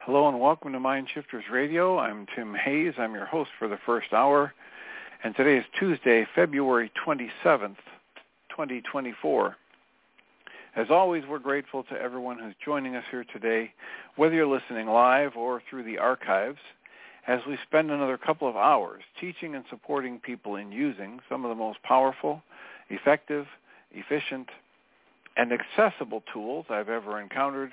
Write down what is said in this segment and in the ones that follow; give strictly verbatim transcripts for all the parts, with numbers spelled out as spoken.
Hello and welcome to MindShifters Radio. I'm Tim Hayes. I'm your host for the first hour. And today is Tuesday, February twenty-seventh, twenty twenty-four. As always, we're grateful to everyone who's joining us here today, whether you're listening live or through the archives, as we spend another couple of hours teaching and supporting people in using some of the most powerful, effective, efficient, and accessible tools I've ever encountered.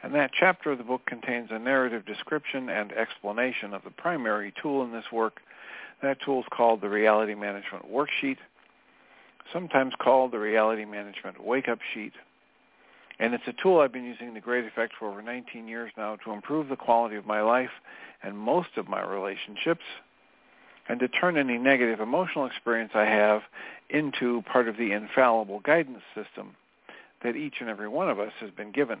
And that chapter of the book contains a narrative description and explanation of the primary tool in this work. That tool is called the Reality Management Worksheet, sometimes called the Reality Management Wake-Up Sheet. And it's a tool I've been using to great effect for over nineteen years now to improve the quality of my life and most of my relationships, and to turn any negative emotional experience I have into part of the infallible guidance system that each and every one of us has been given.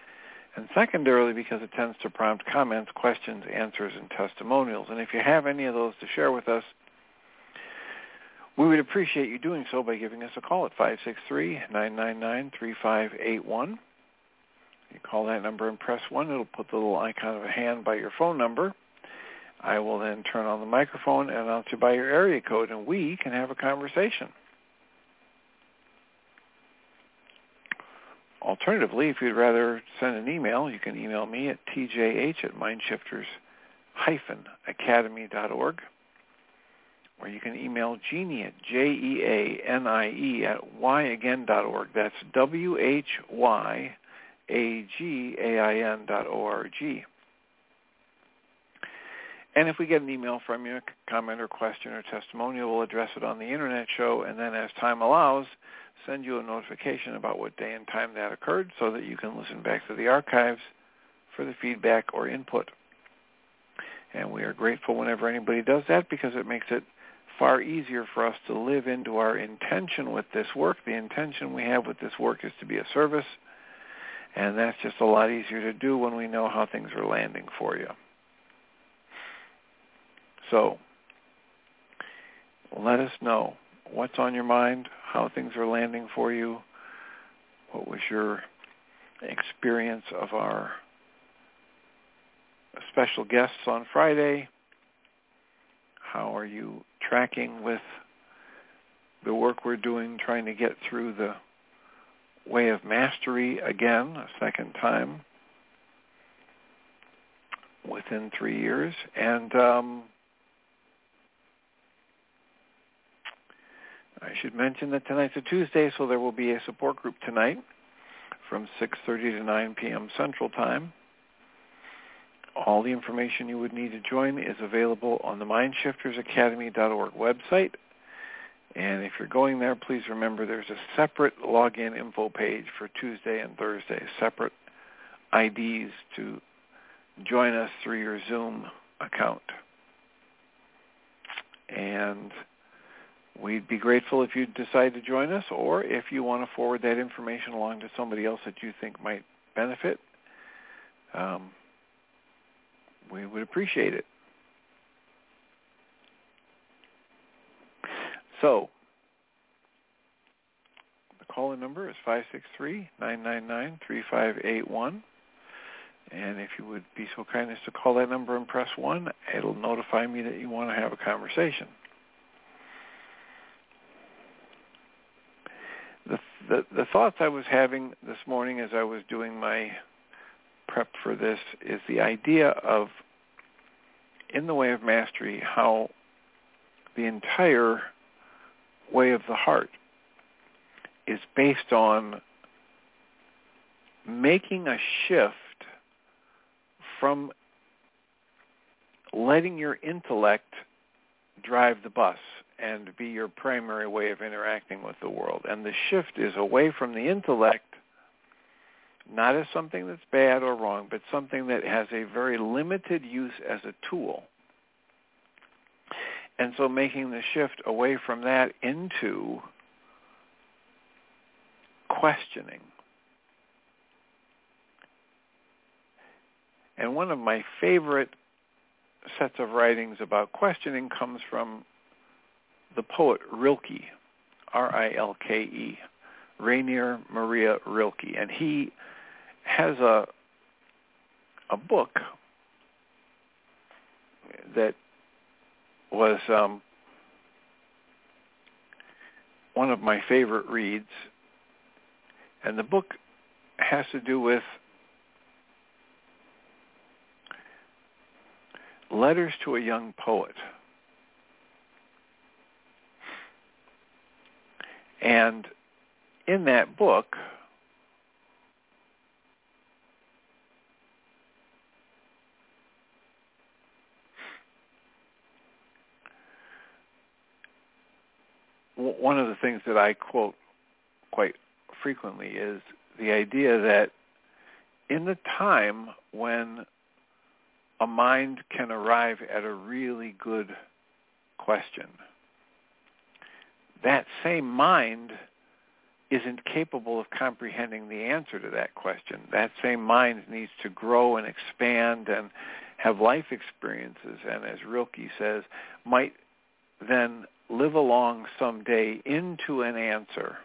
and secondarily because it tends to prompt comments, questions, answers, and testimonials. And if you have any of those to share with us, we would appreciate you doing so by giving us a call at five six three, nine nine nine, three five eight one. You call that number and press one. It'll put the little icon of a hand by your phone number. I will then turn on the microphone and announce you by your area code, and we can have a conversation. Alternatively, if you'd rather send an email, you can email me at t j h at mindshifter's academy dot org, or you can email Jeannie at J E A N I E at why again dot org. That's W H Y A G A I N dot O R G. And if we get an email from you, comment or question or testimonial, we'll address it on the Internet show, and then as time allows, send you a notification about what day and time that occurred so that you can listen back to the archives for the feedback or input. And we are grateful whenever anybody does that because it makes it far easier for us to live into our intention with this work. The intention we have with this work is to be a service, and that's just a lot easier to do when we know how things are landing for you. So let us know what's on your mind, how things are landing for you, what was your experience of our special guests on Friday, How are you tracking with the work we're doing, trying to get through the way of mastery again a second time within three years? And um, I should mention that tonight's a Tuesday, so there will be a support group tonight from six thirty to nine p.m. Central Time. All the information you would need to join is available on the mind shifters academy dot org website. And if you're going there, please remember there's a separate login info page for Tuesday and Thursday, separate I Ds to join us through your Zoom account. And we'd be grateful if you decide to join us, or if you want to forward that information along to somebody else that you think might benefit. Um, we would appreciate it. So, the call-in number is five six three, nine nine nine, three five eight one. And if you would be so kind as to call that number and press one, it'll notify me that you want to have a conversation. The, the, the thoughts I was having this morning as I was doing my prep for this is the idea of, in the way of mastery, how the entire way of the heart is based on making a shift from letting your intellect drive the bus and be your primary way of interacting with the world. And the shift is away from the intellect, not as something that's bad or wrong, but something that has a very limited use as a tool. And so making the shift away from that into questioning. And one of my favorite sets of writings about questioning comes from the poet Rilke, R I L K E, Rainer Maria Rilke. And he has a a book that was um, one of my favorite reads. And the book has to do with letters to a young poet. And in that book, one of the things that I quote quite frequently is the idea that in the time when a mind can arrive at a really good question, that same mind isn't capable of comprehending the answer to that question. That same mind needs to grow and expand and have life experiences, and as Rilke says, might then live along someday into an answer.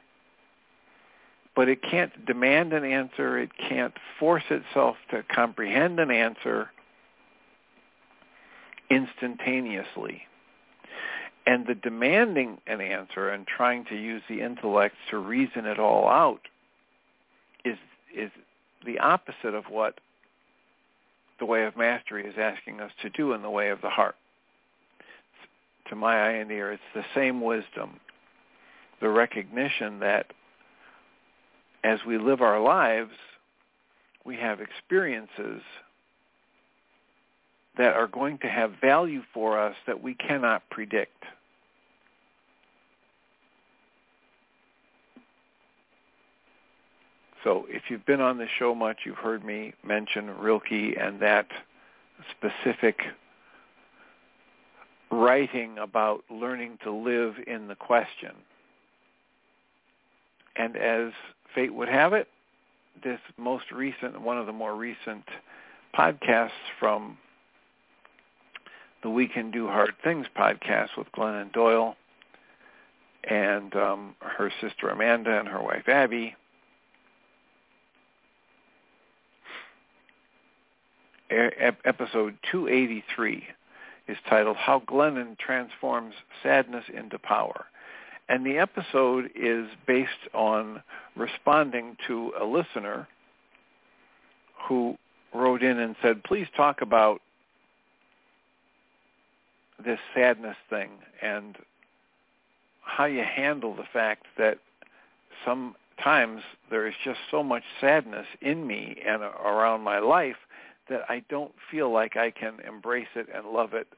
But it can't demand an answer. It can't force itself to comprehend an answer instantaneously. And the demanding an answer and trying to use the intellect to reason it all out is is the opposite of what the way of mastery is asking us to do in the way of the heart. To my eye and ear, it's the same wisdom, the recognition that as we live our lives, we have experiences that are going to have value for us that we cannot predict. So if you've been on the show much, you've heard me mention Rilke and that specific writing about learning to live in the question. And as fate would have it, this most recent, one of the more recent podcasts from the We Can Do Hard Things podcast with Glennon Doyle and um, her sister Amanda and her wife Abby, e- episode two eighty-three is titled How Glennon Transforms Sadness into Power. And the episode is based on responding to a listener who wrote in and said, please talk about this sadness thing and how you handle the fact that sometimes there is just so much sadness in me and around my life that I don't feel like I can embrace it and love it.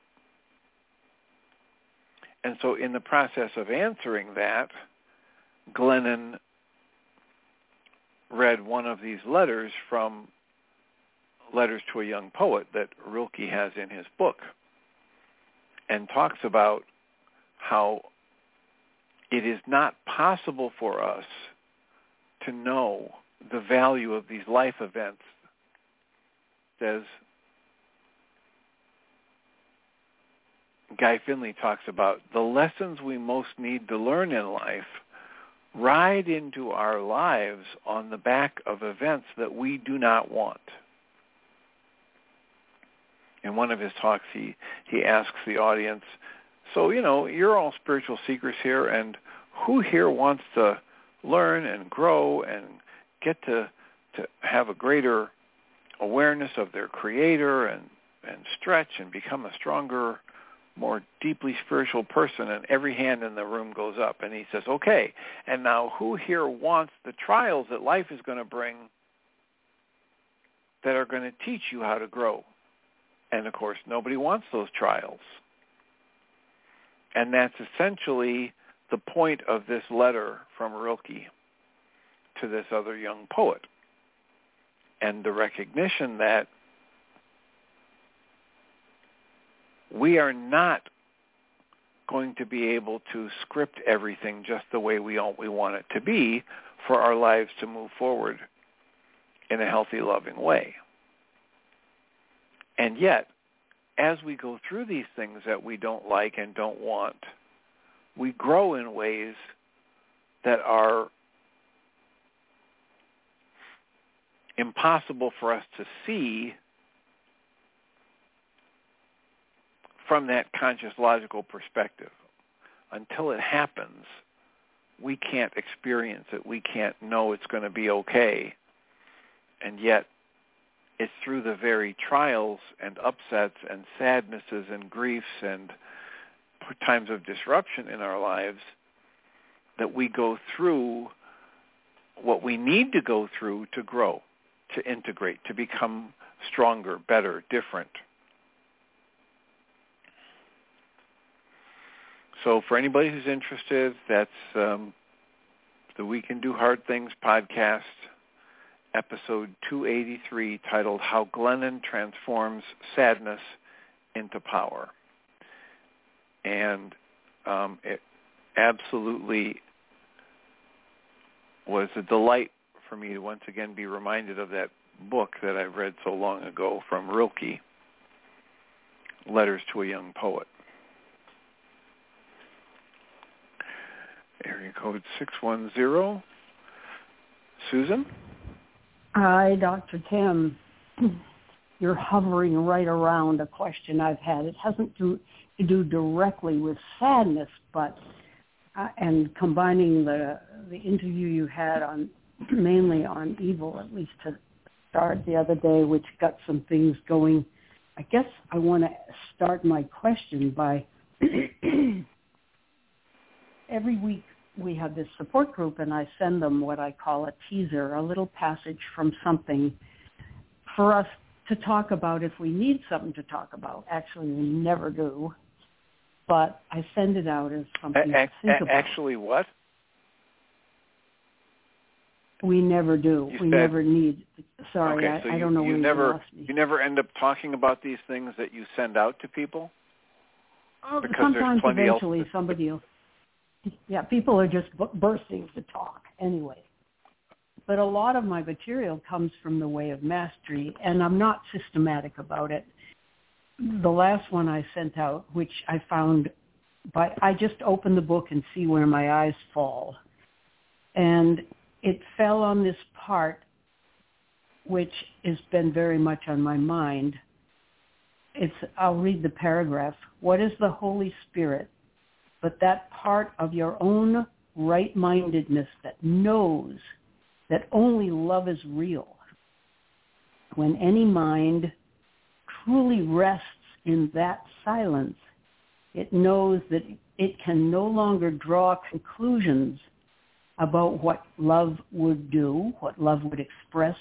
And so in the process of answering that, Glennon read one of these letters from Letters to a Young Poet that Rilke has in his book, and talks about how it is not possible for us to know the value of these life events as Guy Finley talks about. The lessons we most need to learn in life ride into our lives on the back of events that we do not want. In one of his talks, he, he asks the audience, so, you know, you're all spiritual seekers here, and who here wants to learn and grow and get to, to have a greater awareness of their creator and, and stretch and become a stronger, more deeply spiritual person? And every hand in the room goes up, and he says, okay, and now who here wants the trials that life is going to bring that are going to teach you how to grow? And, of course, nobody wants those trials. And that's essentially the point of this letter from Rilke to this other young poet, and the recognition that we are not going to be able to script everything just the way we want it to be for our lives to move forward in a healthy, loving way. And yet, as we go through these things that we don't like and don't want, we grow in ways that are impossible for us to see from that conscious, logical perspective. Until it happens, we can't experience it. We can't know it's going to be okay. And yet, it's through the very trials and upsets and sadnesses and griefs and times of disruption in our lives that we go through what we need to go through to grow, to integrate, to become stronger, better, different. So for anybody who's interested, that's um, the We Can Do Hard Things podcast, episode two eighty-three, titled How Glennon Transforms Sadness into Power. And um, it absolutely was a delight for me to once again be reminded of that book that I've read so long ago from Rilke, Letters to a Young Poet. Area code six one zero. Susan? Hi, Doctor Tim. You're hovering right around a question I've had. It hasn't to, to do directly with sadness, but uh, and combining the the interview you had on mainly on evil, at least to start the other day, which got some things going. I guess I want to start my question by every week we have this support group, and I send them what I call a teaser, a little passage from something for us to talk about if we need something to talk about. Actually, we never do, but I send it out as something a- to think a- about. Actually what? We never do. You we said, never need. Sorry, okay, so I, I don't you, know you where never, you lost me. You never end up talking about these things that you send out to people? Oh, because sometimes eventually else somebody else. Yeah, people are just b- bursting to talk anyway. But a lot of my material comes from the Way of Mastery, and I'm not systematic about it. The last one I sent out, which I found by, I just open the book and see where my eyes fall. And it fell on this part, which has been very much on my mind. it's, I'll read the paragraph. What is the Holy Spirit but that part of your own right-mindedness that knows that only love is real? When any mind truly rests in that silence, it knows that it can no longer draw conclusions about what love would do, what love would express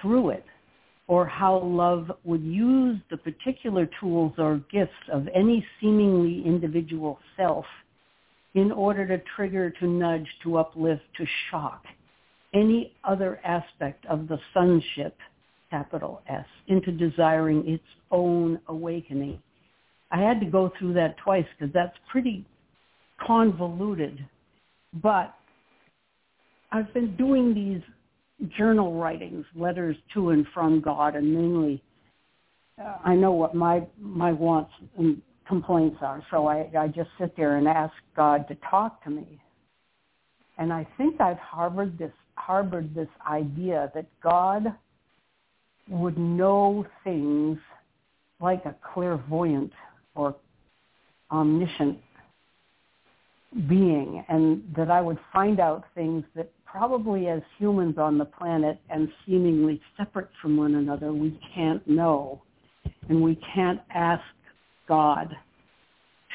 through it, or how love would use the particular tools or gifts of any seemingly individual self in order to trigger, to nudge, to uplift, to shock any other aspect of the sonship, capital S, into desiring its own awakening. I had to go through that twice because that's pretty convoluted. But I've been doing these journal writings, letters to and from God, and mainly uh, I know what my my wants and complaints are. So I, I just sit there and ask God to talk to me. And I think I've harbored this harbored this idea that God would know things like a clairvoyant or omniscient being, and that I would find out things that probably as humans on the planet and seemingly separate from one another, we can't know, and we can't ask God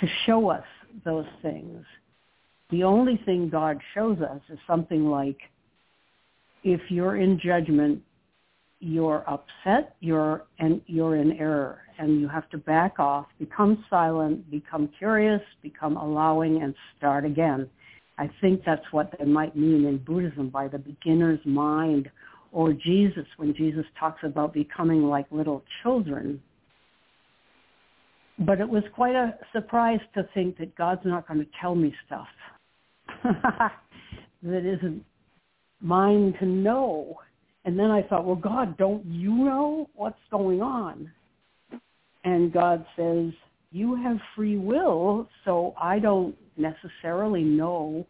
to show us those things. The only thing God shows us is something like, if you're in judgment, you're upset, you're and you're in error, and you have to back off, become silent, become curious, become allowing, and start again. I think that's what they might mean in Buddhism by the beginner's mind, or Jesus, when Jesus talks about becoming like little children. But it was quite a surprise to think that God's not going to tell me stuff that isn't mine to know. And then I thought, well, God, don't you know what's going on? And God says, you have free will, so I don't necessarily know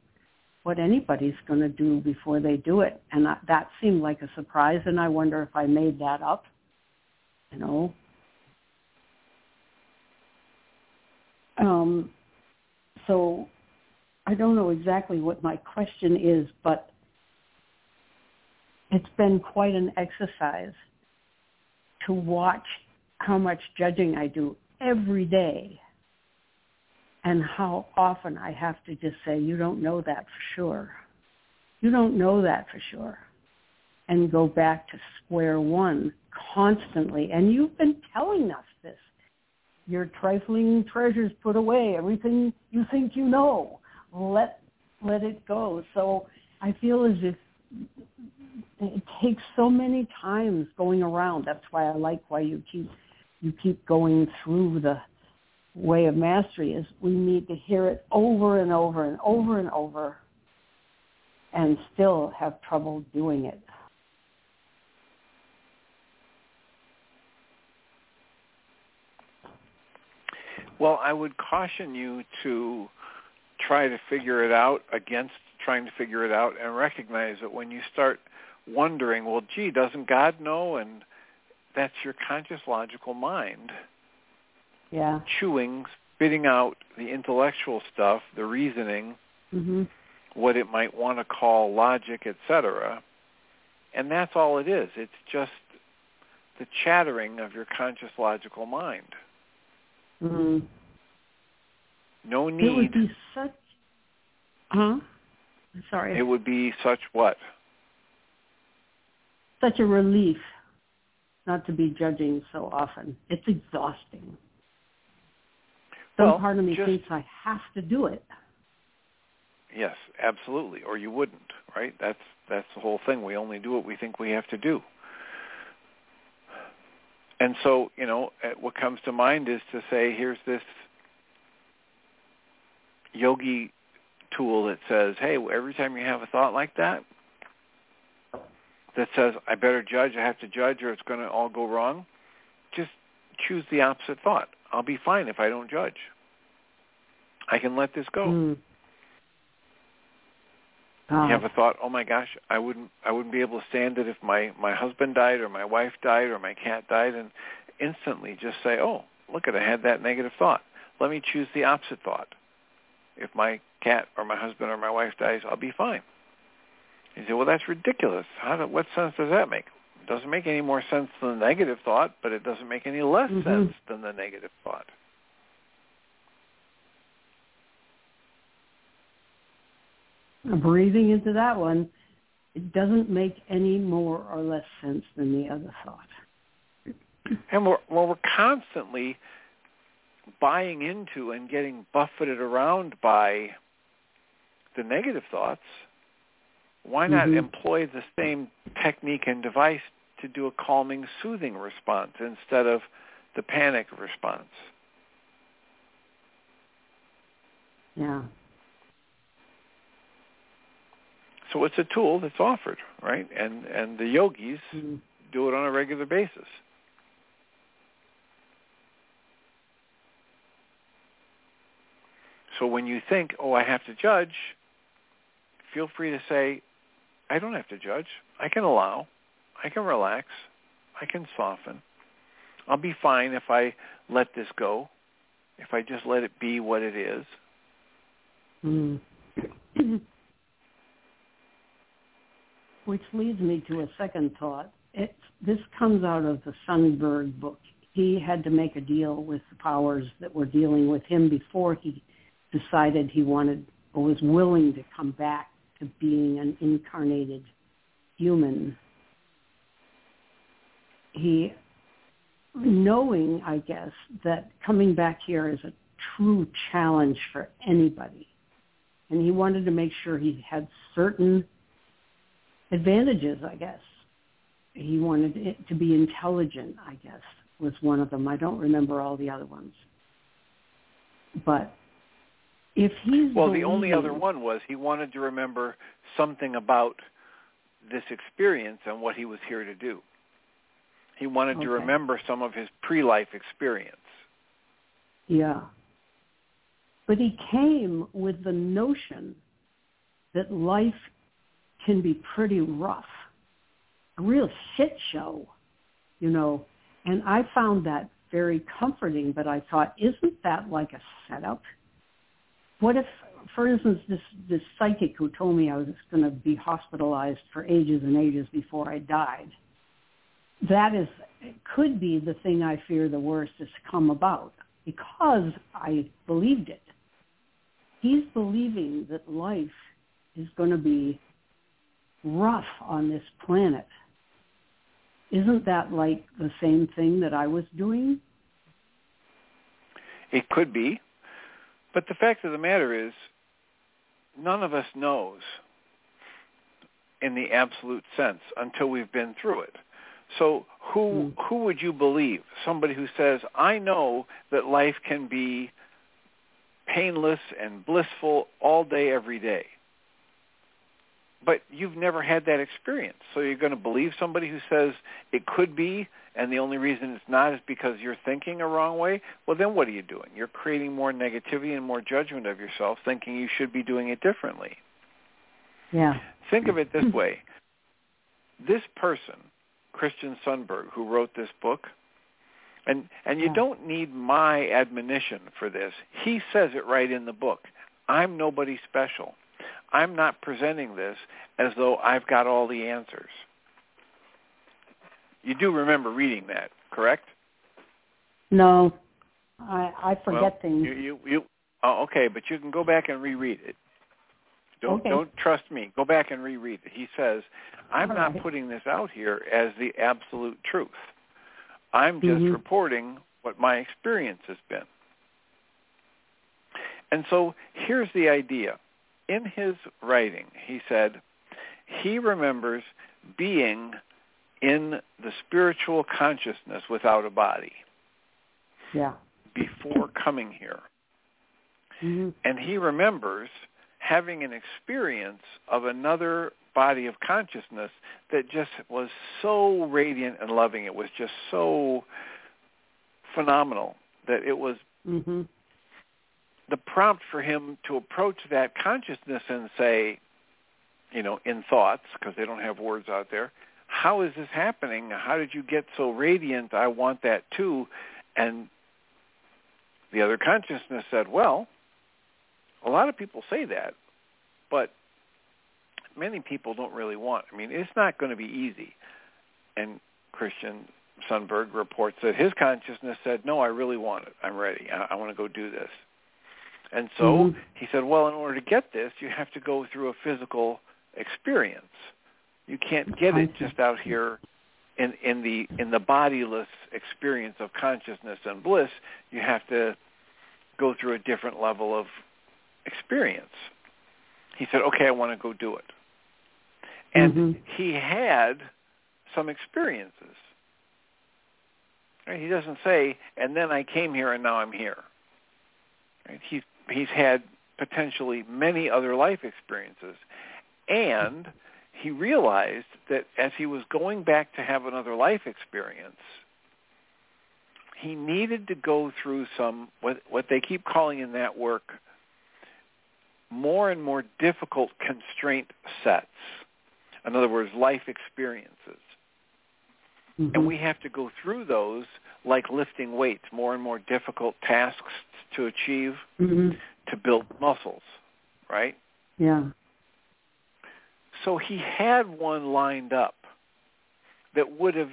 what anybody's going to do before they do it. And that seemed like a surprise, and I wonder if I made that up, you know. Um, so I don't know exactly what my question is, but it's been quite an exercise to watch how much judging I do every day and how often I have to just say, you don't know that for sure. You don't know that for sure. And go back to square one constantly. And you've been telling us this. Your trifling treasures put away. Everything you think you know, let let it go. So I feel as if it takes so many times going around. That's why I like why you keep you keep going through the way of mastery, is we need to hear it over and over and over and over and still have trouble doing it. Well, I would caution you to try to figure it out against trying to figure it out, and recognize that when you start wondering, well, gee, doesn't God know? And that's your conscious logical mind. Yeah. Chewing, spitting out the intellectual stuff, the reasoning, mm-hmm. what it might want to call logic, et cetera. And that's all it is. It's just the chattering of your conscious logical mind. Mm-hmm. No need. It would be such... Huh? I'm sorry. It would be such what? Such a relief not to be judging so often. It's exhausting. Some well, part of me just, thinks I have to do it. Yes, absolutely. Or you wouldn't, right? That's that's the whole thing. We only do what we think we have to do. And so, you know, what comes to mind is to say, here's this yogi tool that says, hey, every time you have a thought like that, that says, I better judge, I have to judge, or it's going to all go wrong, just choose the opposite thought. I'll be fine if I don't judge. I can let this go. Mm. Oh. You have a thought, oh my gosh, I wouldn't I wouldn't be able to stand it if my, my husband died, or my wife died, or my cat died, and instantly just say, oh, look at, I had that negative thought. Let me choose the opposite thought. If my cat or my husband or my wife dies, I'll be fine. You say, well, that's ridiculous. How do, what sense does that make? It doesn't make any more sense than the negative thought, but it doesn't make any less mm-hmm. sense than the negative thought. Breathing into that one, it doesn't make any more or less sense than the other thought. And we're, well, we're constantly buying into and getting buffeted around by the negative thoughts. Why not mm-hmm. employ the same technique and device to do a calming, soothing response instead of the panic response? Yeah. So it's a tool that's offered, right? And and the yogis mm-hmm. do it on a regular basis. So when you think, oh, I have to judge, feel free to say, I don't have to judge. I can allow. I can relax. I can soften. I'll be fine if I let this go, if I just let it be what it is. Mm. Which leads me to a second thought. It, this comes out of the Sundberg book. He had to make a deal with the powers that were dealing with him before he decided he wanted or was willing to come back to being an incarnated human. He, knowing, I guess, that coming back here is a true challenge for anybody. And he wanted to make sure he had certain advantages, I guess. He wanted it to be intelligent, I guess, was one of them. I don't remember all the other ones. But if he's... Well, the only other one was he wanted to remember something about this experience and what he was here to do. He wanted okay. to remember some of his pre-life experience. Yeah. But he came with the notion that life can be pretty rough, a real shit show, you know. And I found that very comforting, but I thought, isn't that like a setup? What if, for instance, this, this psychic who told me I was going to be hospitalized for ages and ages before I died, that is, could be the thing I fear the worst has come about because I believed it. He's believing that life is going to be rough on this planet. Isn't that like the same thing that I was doing? It could be. But the fact of the matter is, none of us knows in the absolute sense until we've been through it. So who mm. who would you believe? Somebody who says, I know that life can be painless and blissful all day, every day. But you've never had that experience. So you're going to believe somebody who says it could be, and the only reason it's not is because you're thinking a wrong way? Well, then what are you doing? You're creating more negativity and more judgment of yourself, thinking you should be doing it differently. Yeah. Think of it this way. This person, Christian Sundberg, who wrote this book, and, and you yeah. don't need my admonition for this. He says it right in the book. I'm nobody special. I'm not presenting this as though I've got all the answers. You do remember reading that, correct? No, I, I forget well, things. You, you, you, oh, okay, but you can go back and reread it. Don't, okay. don't trust me. Go back and reread it. He says, I'm all not right. putting this out here as the absolute truth. I'm just mm-hmm. reporting what my experience has been. And so here's the idea. In his writing, he said, he remembers being in the spiritual consciousness without a body yeah. before coming here. Mm-hmm. And he remembers having an experience of another body of consciousness that just was so radiant and loving. It was just so phenomenal that it was... Mm-hmm. the prompt for him to approach that consciousness and say, you know, in thoughts, because they don't have words out there, how is this happening? How did you get so radiant? I want that too. And the other consciousness said, well, a lot of people say that, but many people don't really want. I mean, it's not going to be easy. And Christian Sundberg reports that his consciousness said, no, I really want it. I'm ready. I, I want to go do this. And so mm-hmm. he said, well, in order to get this, you have to go through a physical experience. You can't get it just out here in, in the in the bodiless experience of consciousness and bliss. You have to go through a different level of experience. He said, okay, I want to go do it. And mm-hmm. he had some experiences. Right? He doesn't say, and then I came here and now I'm here. Right? He, he's had potentially many other life experiences. And he realized that as he was going back to have another life experience, he needed to go through some, what, what they keep calling in that work, more and more difficult constraint sets. In other words, life experiences. Mm-hmm. And we have to go through those like lifting weights, more and more difficult tasks to achieve, mm-hmm. to build muscles, right? Yeah. So he had one lined up that would have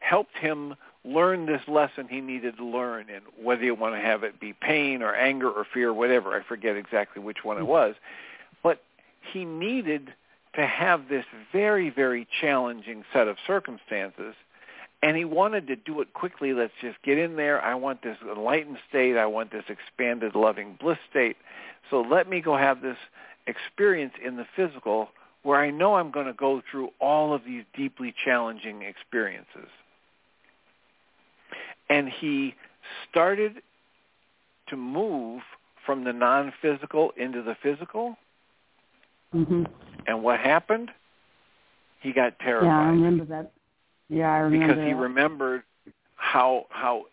helped him learn this lesson he needed to learn, and whether you want to have it be pain or anger or fear, whatever, I forget exactly which one it was, but he needed to have this very, very challenging set of circumstances, and he wanted to do it quickly. Let's just get in there. I want this enlightened state. I want this expanded, loving bliss state. So let me go have this experience in the physical where I know I'm going to go through all of these deeply challenging experiences. And he started to move from the non-physical into the physical. Mm-hmm. And what happened? He got terrified. Yeah, I remember that. Yeah, I remember Because he that. remembered how how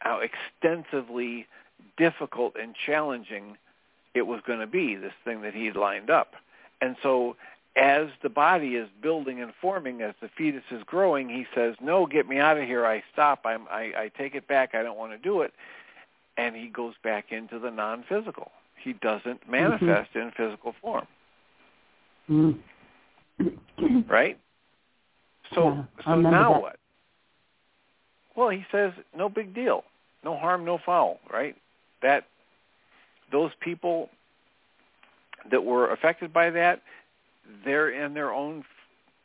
how extensively difficult and challenging it was going to be, this thing that he'd lined up. And so as the body is building and forming, as the fetus is growing, he says, no, get me out of here. I stop. I'm, I, I take it back. I don't want to do it. And he goes back into the non-physical. He doesn't manifest mm-hmm. in physical form. Mm-hmm. Right? So, yeah, so now that. What? Well, he says, no big deal. No harm, no foul, right? That those people that were affected by that, they're in their own,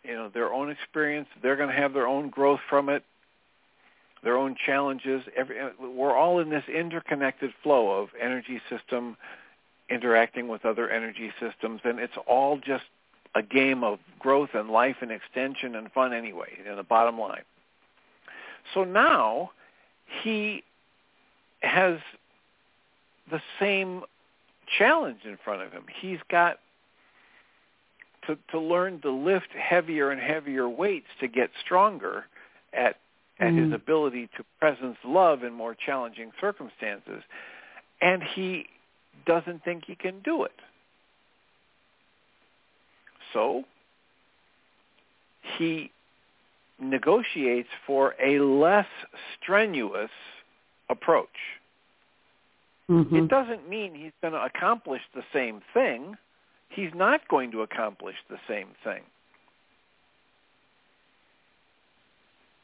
you know, their own experience. They're going to have their own growth from it, their own challenges. Every, we're all in this interconnected flow of energy system interacting with other energy systems, and it's all just a game of growth and life and extension and fun anyway, in the bottom line. So now he has the same challenge in front of him. He's got to, to learn to lift heavier and heavier weights to get stronger at at mm-hmm. his ability to presence love in more challenging circumstances. And he doesn't think he can do it. So he negotiates for a less strenuous approach. Mm-hmm. It doesn't mean he's going to accomplish the same thing. He's not going to accomplish the same thing.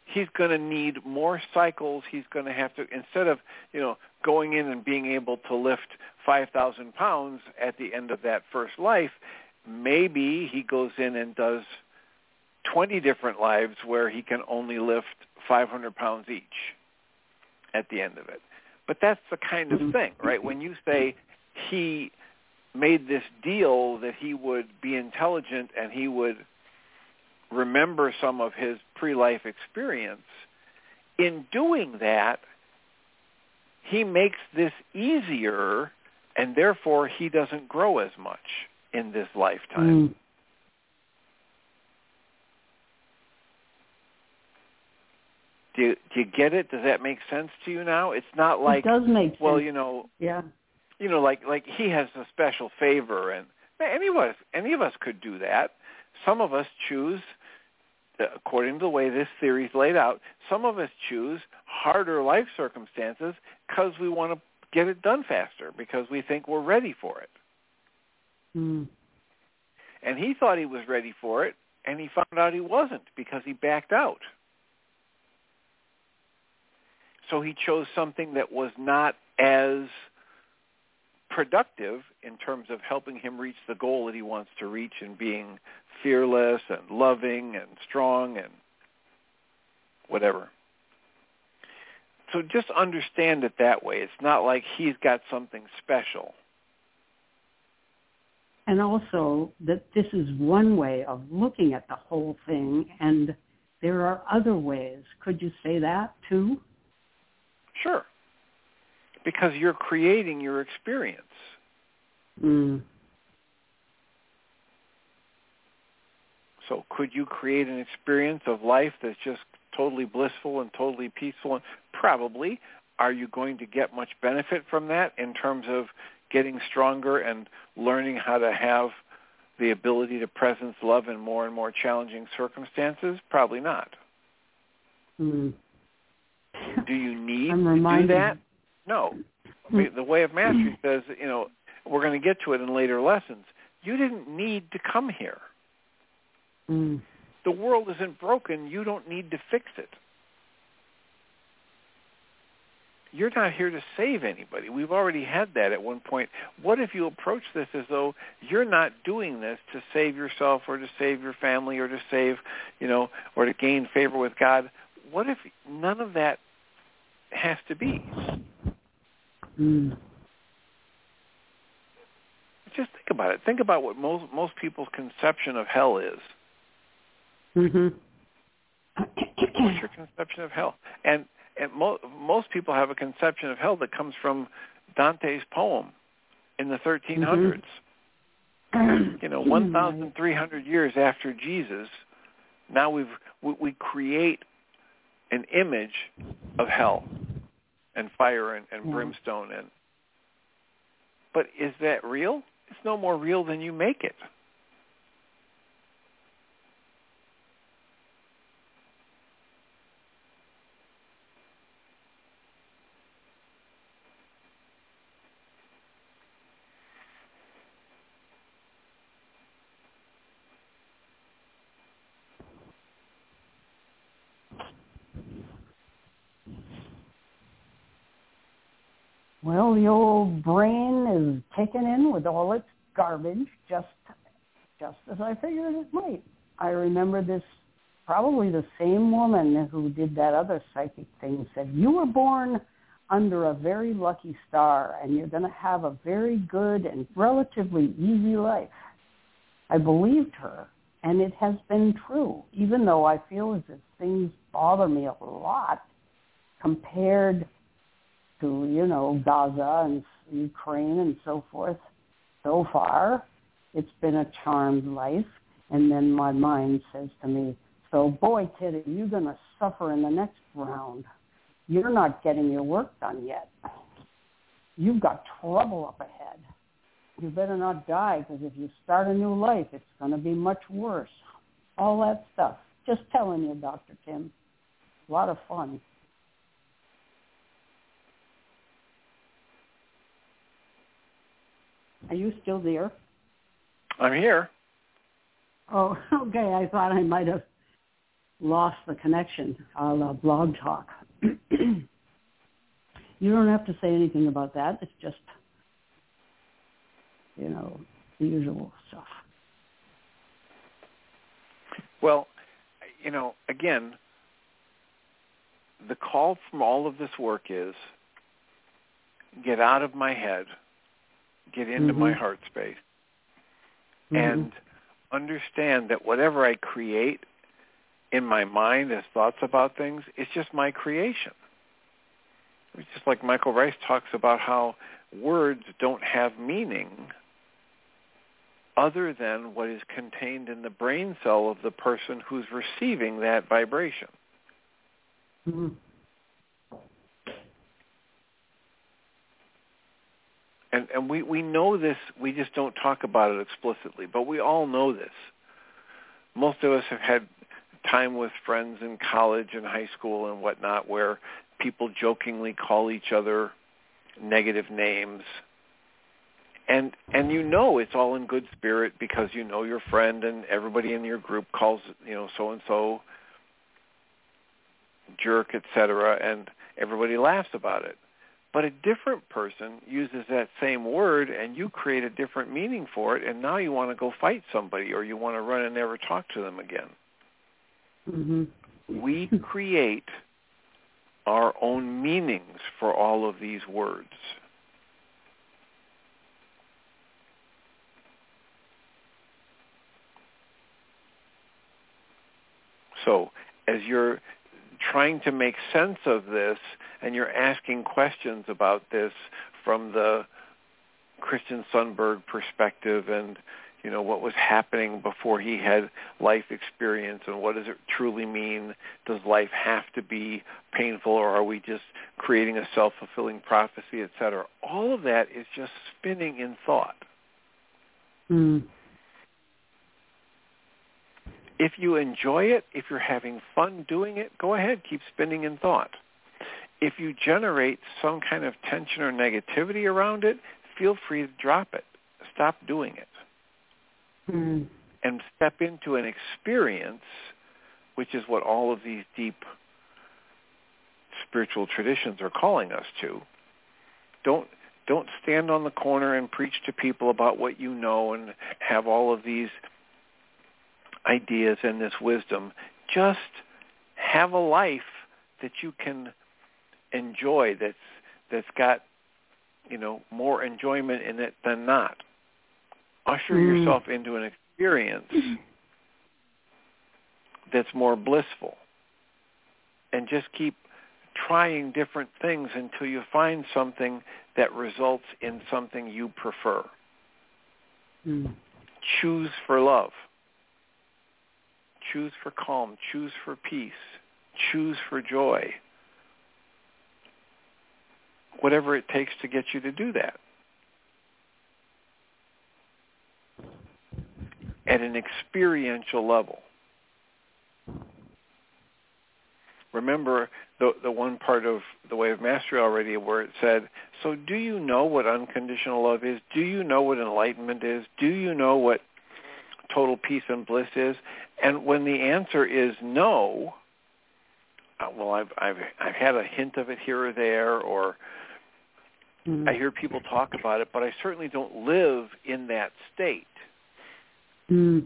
He's going to need more cycles. He's going to have to, instead of, you know, going in and being able to lift five thousand pounds at the end of that first life, maybe he goes in and does twenty different lives where he can only lift five hundred pounds each at the end of it. But that's the kind of thing, right? When you say he made this deal that he would be intelligent and he would remember some of his pre-life experience, in doing that, he makes this easier, and therefore he doesn't grow as much in this lifetime. Mm. Do you, do you get it? Does that make sense to you now? It's not like, it does make sense. Well, you know, yeah. you know, like, like he has a special favor, and any of us, any of us could do that. Some of us choose according to the way this theory's laid out, some of us choose harder life circumstances because we want to get it done faster, because we think we're ready for it. Mm. And he thought he was ready for it, and he found out he wasn't because he backed out. So he chose something that was not as productive in terms of helping him reach the goal that he wants to reach and being fearless and loving and strong and whatever. So just understand it that way. It's not like he's got something special. And also that this is one way of looking at the whole thing, and there are other ways. Could you say that too? Sure. Because you're creating your experience. Mm. So could you create an experience of life that's just totally blissful and totally peaceful? And probably. Are you going to get much benefit from that in terms of getting stronger and learning how to have the ability to presence love in more and more challenging circumstances? Probably not. Mm. Do you need I'm reminded. to do that? No. The Way of Mastery says, you know, we're going to get to it in later lessons. You didn't need to come here. Mm. The world isn't broken. You don't need to fix it. You're not here to save anybody. We've already had that at one point. What if you approach this as though you're not doing this to save yourself or to save your family or to save, you know, or to gain favor with God? What if none of that has to be? Mm. Just think about it. Think about what most most people's conception of hell is. Mm-hmm. What's your conception of hell? And and mo- most people have a conception of hell that comes from Dante's poem in the thirteen hundreds. Mm-hmm. You know, one thousand three hundred years after Jesus, now we've we, we create an image of hell and fire and, and yeah. brimstone. And but is that real? It's no more real than you make it. Well, the old brain is taken in with all its garbage, just just as I figured it might. I remember this, probably the same woman who did that other psychic thing said, you were born under a very lucky star, and you're going to have a very good and relatively easy life. I believed her, and it has been true, even though I feel as if things bother me a lot compared to, to, you know, Gaza and Ukraine and so forth. So far, it's been a charmed life. And then my mind says to me, so boy, Kitty, you're going to suffer in the next round. You're not getting your work done yet. You've got trouble up ahead. You better not die, because if you start a new life, it's going to be much worse. All that stuff. Just telling you, Doctor Tim. A lot of fun. Are you still there? I'm here. Oh, okay. I thought I might have lost the connection. A la Blog Talk. You don't have to say anything about that. It's just, you know, the usual stuff. Well, you know, again, the call from all of this work is get out of my head. Get into mm-hmm. my heart space mm-hmm. and understand that whatever I create in my mind as thoughts about things, it's just my creation. It's just like Michael Rice talks about how words don't have meaning other than what is contained in the brain cell of the person who's receiving that vibration. Mm-hmm. And, and we, we know this, we just don't talk about it explicitly, but we all know this. Most of us have had time with friends in college and high school and whatnot where people jokingly call each other negative names. And and you know it's all in good spirit because you know your friend and everybody in your group calls, you know, so-and-so jerk, et cetera, and everybody laughs about it. But a different person uses that same word and you create a different meaning for it, and now you want to go fight somebody or you want to run and never talk to them again. Mm-hmm. We create our own meanings for all of these words. So as you're trying to make sense of this and you're asking questions about this from the Christian Sundberg perspective and, you know, what was happening before he had life experience and what does it truly mean? Does life have to be painful or are we just creating a self-fulfilling prophecy, et cetera? All of that is just spinning in thought. Mm. If you enjoy it, if you're having fun doing it, go ahead, keep spinning in thought. If you generate some kind of tension or negativity around it, feel free to drop it. Stop doing it. Mm-hmm. And step into an experience, which is what all of these deep spiritual traditions are calling us to. Don't don't stand on the corner and preach to people about what you know and have all of these ideas and this wisdom. Just have a life that you can enjoy, that's that's got, you know, more enjoyment in it than not. Usher mm. yourself into an experience that's more blissful, and just keep trying different things until you find something that results in something you prefer. Mm. Choose for love. Choose for calm. Choose for peace. Choose for joy. Whatever it takes to get you to do that. At an experiential level. Remember the, the one part of the Way of Mastery already where it said, so do you know what unconditional love is? Do you know what enlightenment is? Do you know what total peace and bliss is? And when the answer is no, well, I've, I've, I've had a hint of it here or there, or I hear people talk about it, but I certainly don't live in that state. Mm.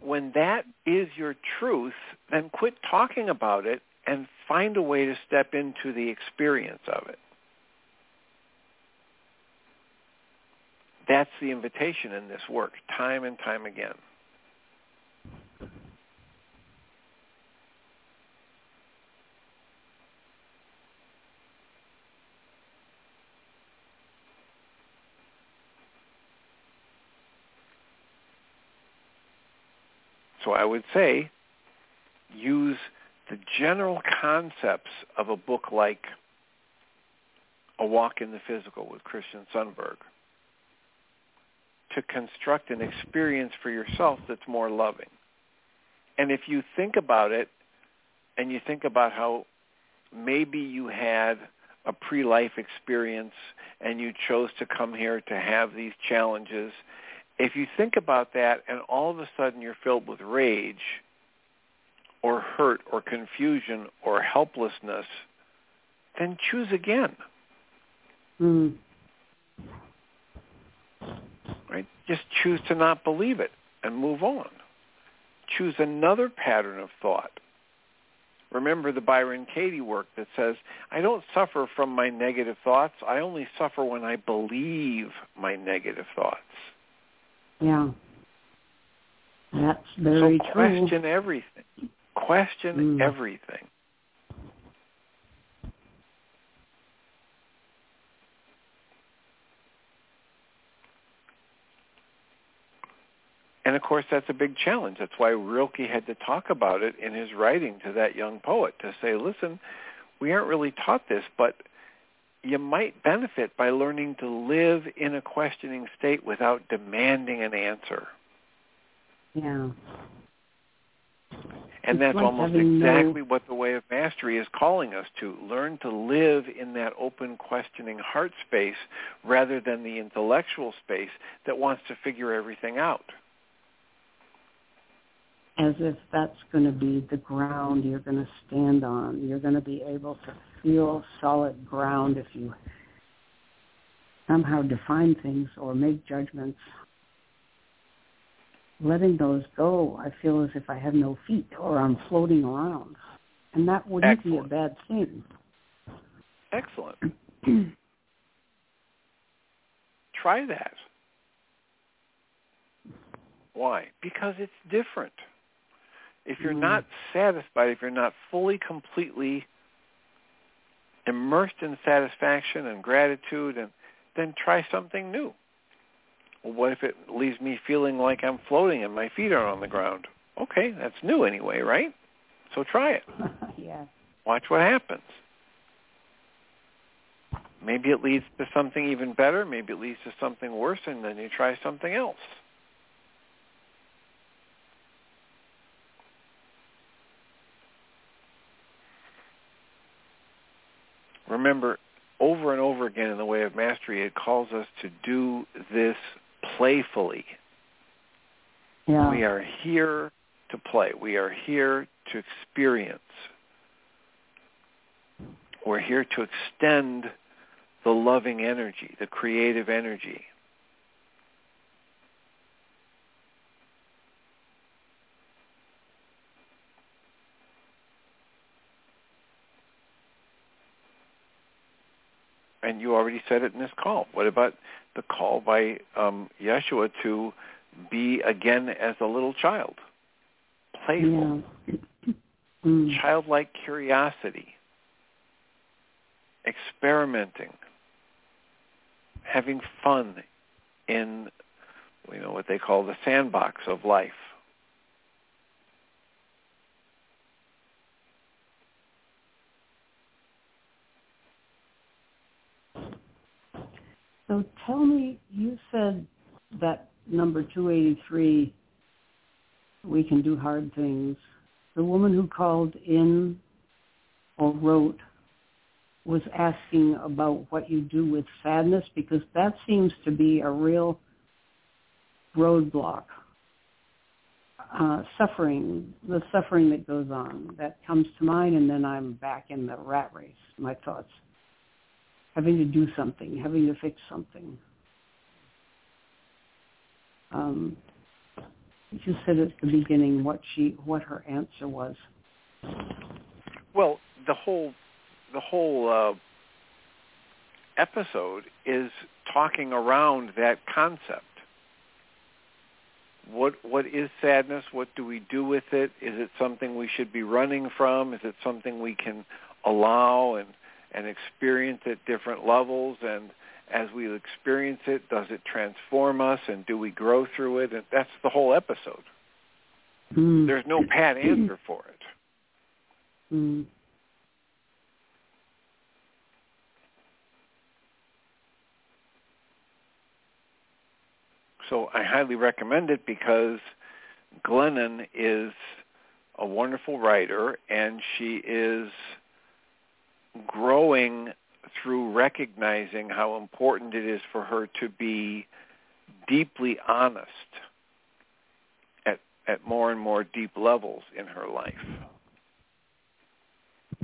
When that is your truth, then quit talking about it and find a way to step into the experience of it. That's the invitation in this work, time and time again. So I would say use the general concepts of a book like A Walk in the Physical with Christian Sundberg to construct an experience for yourself that's more loving. And if you think about it, and you think about how maybe you had a pre-life experience and you chose to come here to have these challenges, if you think about that and all of a sudden you're filled with rage or hurt or confusion or helplessness, then choose again. Mm. Right? Just choose to not believe it and move on. Choose another pattern of thought. Remember the Byron Katie work that says, I don't suffer from my negative thoughts. I only suffer when I believe my negative thoughts. Yeah, that's very true. So question true. everything. Question mm. everything. And, of course, that's a big challenge. That's why Rilke had to talk about it in his writing to that young poet, to say, listen, we aren't really taught this, but you might benefit by learning to live in a questioning state without demanding an answer. Yeah. And that's almost exactly what the Way of Mastery is calling us to. Learn to live in that open, questioning heart space rather than the intellectual space that wants to figure everything out. As if that's going to be the ground you're going to stand on. You're going to be able to feel solid ground if you somehow define things or make judgments. Letting those go, I feel as if I have no feet or I'm floating around. And that wouldn't Excellent. Be a bad thing. Excellent. Try that. Why? Because it's different. If you're mm. not satisfied, if you're not fully, completely immersed in satisfaction and gratitude, and then try something new. Well, what if it leaves me feeling like I'm floating and my feet are on the ground? Okay, that's new anyway, right? So try it. Yeah. Watch what happens. Maybe it leads to something even better. Maybe it leads to something worse, and then you try something else. Remember, over and over again in the Way of Mastery, it calls us to do this playfully. Yeah. We are here to play. We are here to experience. We're here to extend the loving energy, the creative energy. And you already said it in this call. What about the call by um, Yeshua to be again as a little child? Playful. Yeah. Mm. Childlike curiosity. Experimenting. Having fun in, you know, what they call the sandbox of life. So tell me, you said that number two eighty-three, We Can Do Hard Things, the woman who called in or wrote was asking about what you do with sadness, because that seems to be a real roadblock. Uh, suffering, the suffering that goes on, that comes to mind, and then I'm back in the rat race, my thoughts. Having to do something, having to fix something. Um, you said at the beginning what she, what her answer was. Well, the whole, the whole uh, episode is talking around that concept. What, what is sadness? What do we do with it? Is it something we should be running from? Is it something we can allow and and experience at different levels, and as we experience it, does it transform us, and do we grow through it? And that's the whole episode. Mm. There's no pat answer for it. Mm. So I highly recommend it, because Glennon is a wonderful writer, and she is growing through recognizing how important it is for her to be deeply honest at at more and more deep levels in her life.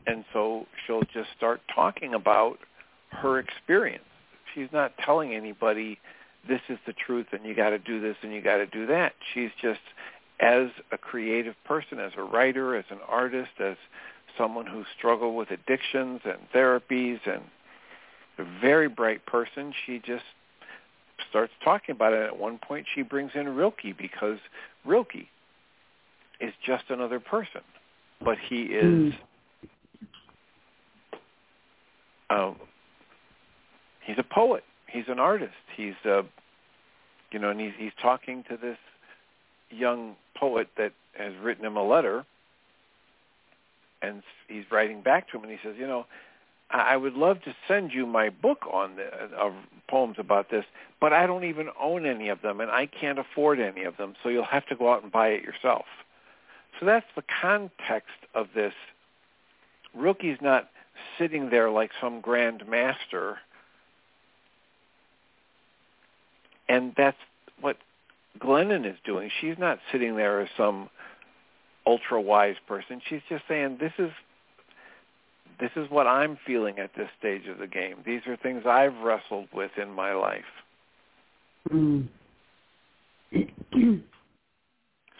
And so she'll just start talking about her experience. She's not telling anybody this is the truth and you got to do this and you got to do that. She's just, as a creative person, as a writer, as an artist, as someone who struggled with addictions and therapies, and a very bright person, she just starts talking about it. At one point, she brings in Rilke, because Rilke is just another person, but he is um, he's a poet, he's an artist, he's a, you know, and he's, he's talking to this young poet that has written him a letter. And he's writing back to him, and he says, you know, I would love to send you my book on the, of poems about this, but I don't even own any of them, and I can't afford any of them, so you'll have to go out and buy it yourself. So that's the context of this. Rookie's not sitting there like some grand master. And that's what Glennon is doing. She's not sitting there as some ultra-wise person. She's just saying, this is this is what I'm feeling at this stage of the game. These are things I've wrestled with in my life. Mm.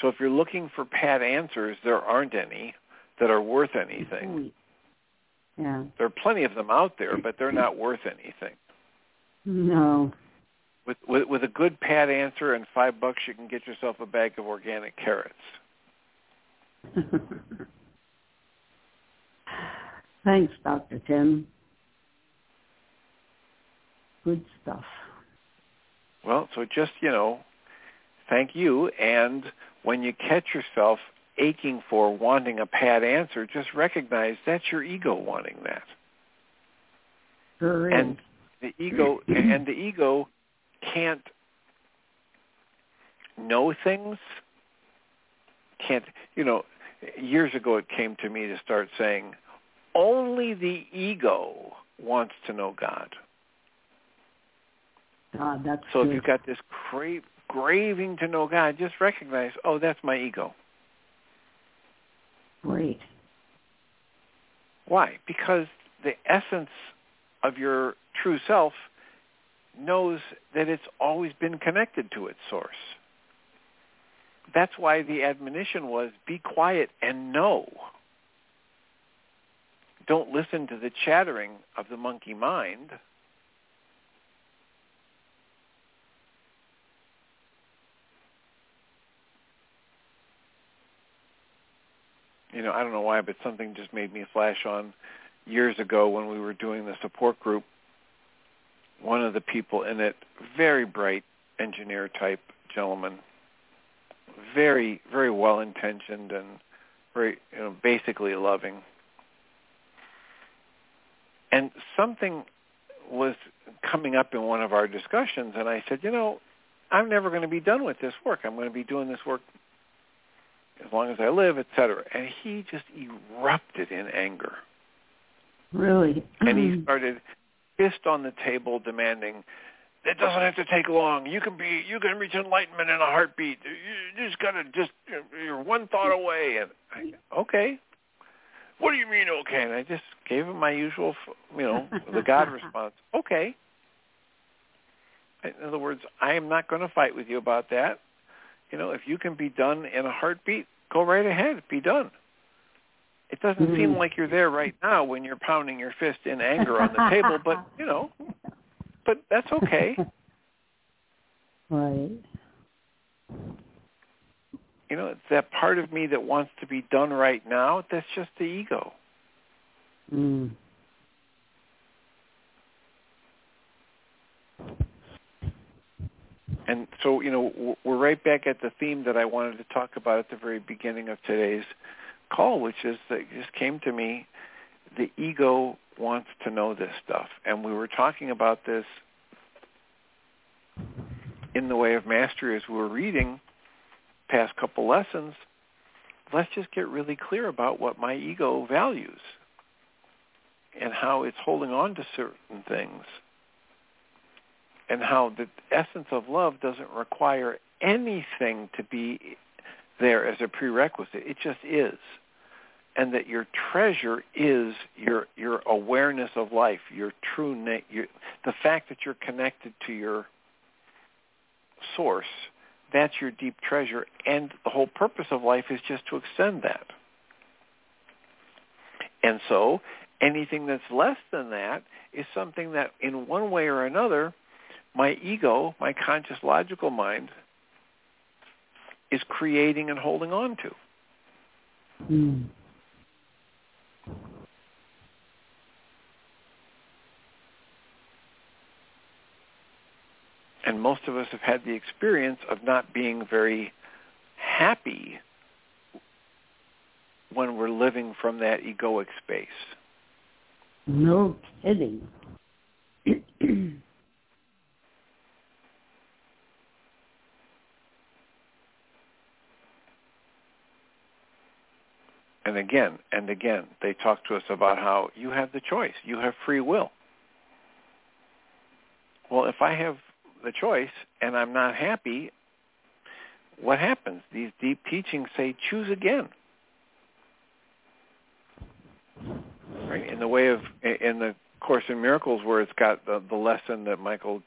So if you're looking for pat answers, there aren't any that are worth anything. Yeah. There are plenty of them out there, but they're not worth anything. No. With, with, with a good pat answer and five bucks, you can get yourself a bag of organic carrots. Thanks, Doctor Tim. Good stuff. Well, so just, you know, thank you. And when you catch yourself aching for wanting a pat answer, just recognize that's your ego wanting that. Sure is. And the ego, and the ego can't know things, can't, you know, years ago it came to me to start saying, only the ego wants to know God. God, that's so good. If you've got this cra- craving to know God, just recognize, oh, that's my ego. Great. Why? Because the essence of your true self knows that it's always been connected to its source. That's why the admonition was, be quiet and know. Don't listen to the chattering of the monkey mind. You know, I don't know why, but something just made me flash on years ago when we were doing the support group. One of the people in it, very bright engineer type gentleman, very, very well-intentioned and very, you know, basically loving. And something was coming up in one of our discussions, and I said, you know, I'm never going to be done with this work. I'm going to be doing this work as long as I live, et cetera. And he just erupted in anger. Really? And he started fist on the table demanding, it doesn't have to take long. You can be, you can reach enlightenment in a heartbeat. You just got to just, you're one thought away. And I, okay. What do you mean, okay? And I just gave him my usual, you know, the God response. Okay. In other words, I am not going to fight with you about that. You know, if you can be done in a heartbeat, go right ahead. Be done. It doesn't mm. seem like you're there right now when you're pounding your fist in anger on the table, but, you know, but that's okay. Right. You know, it's that part of me that wants to be done right now, that's just the ego. Mm. And so, you know, we're right back at the theme that I wanted to talk about at the very beginning of today's call, which is that just came to me, the ego wants to know this stuff. And we were talking about this in the Way of Mastery as we were reading past couple lessons. Let's just get really clear about what my ego values and how it's holding on to certain things and how the essence of love doesn't require anything to be there as a prerequisite. It just is. And that your treasure is your your awareness of life, your true na- your, the fact that you're connected to your source. That's your deep treasure, and the whole purpose of life is just to extend that. And so anything that's less than that is something that in one way or another, my ego, my conscious logical mind, is creating and holding on to. Mm. And most of us have had the experience of not being very happy when we're living from that egoic space. No kidding. and again and again they talk to us about how you have the choice. You have free will. Well, if I have the choice and I'm not happy, what happens? These deep teachings say choose again. Right? In the way of, in the Course in Miracles, where it's got the, the lesson that Michael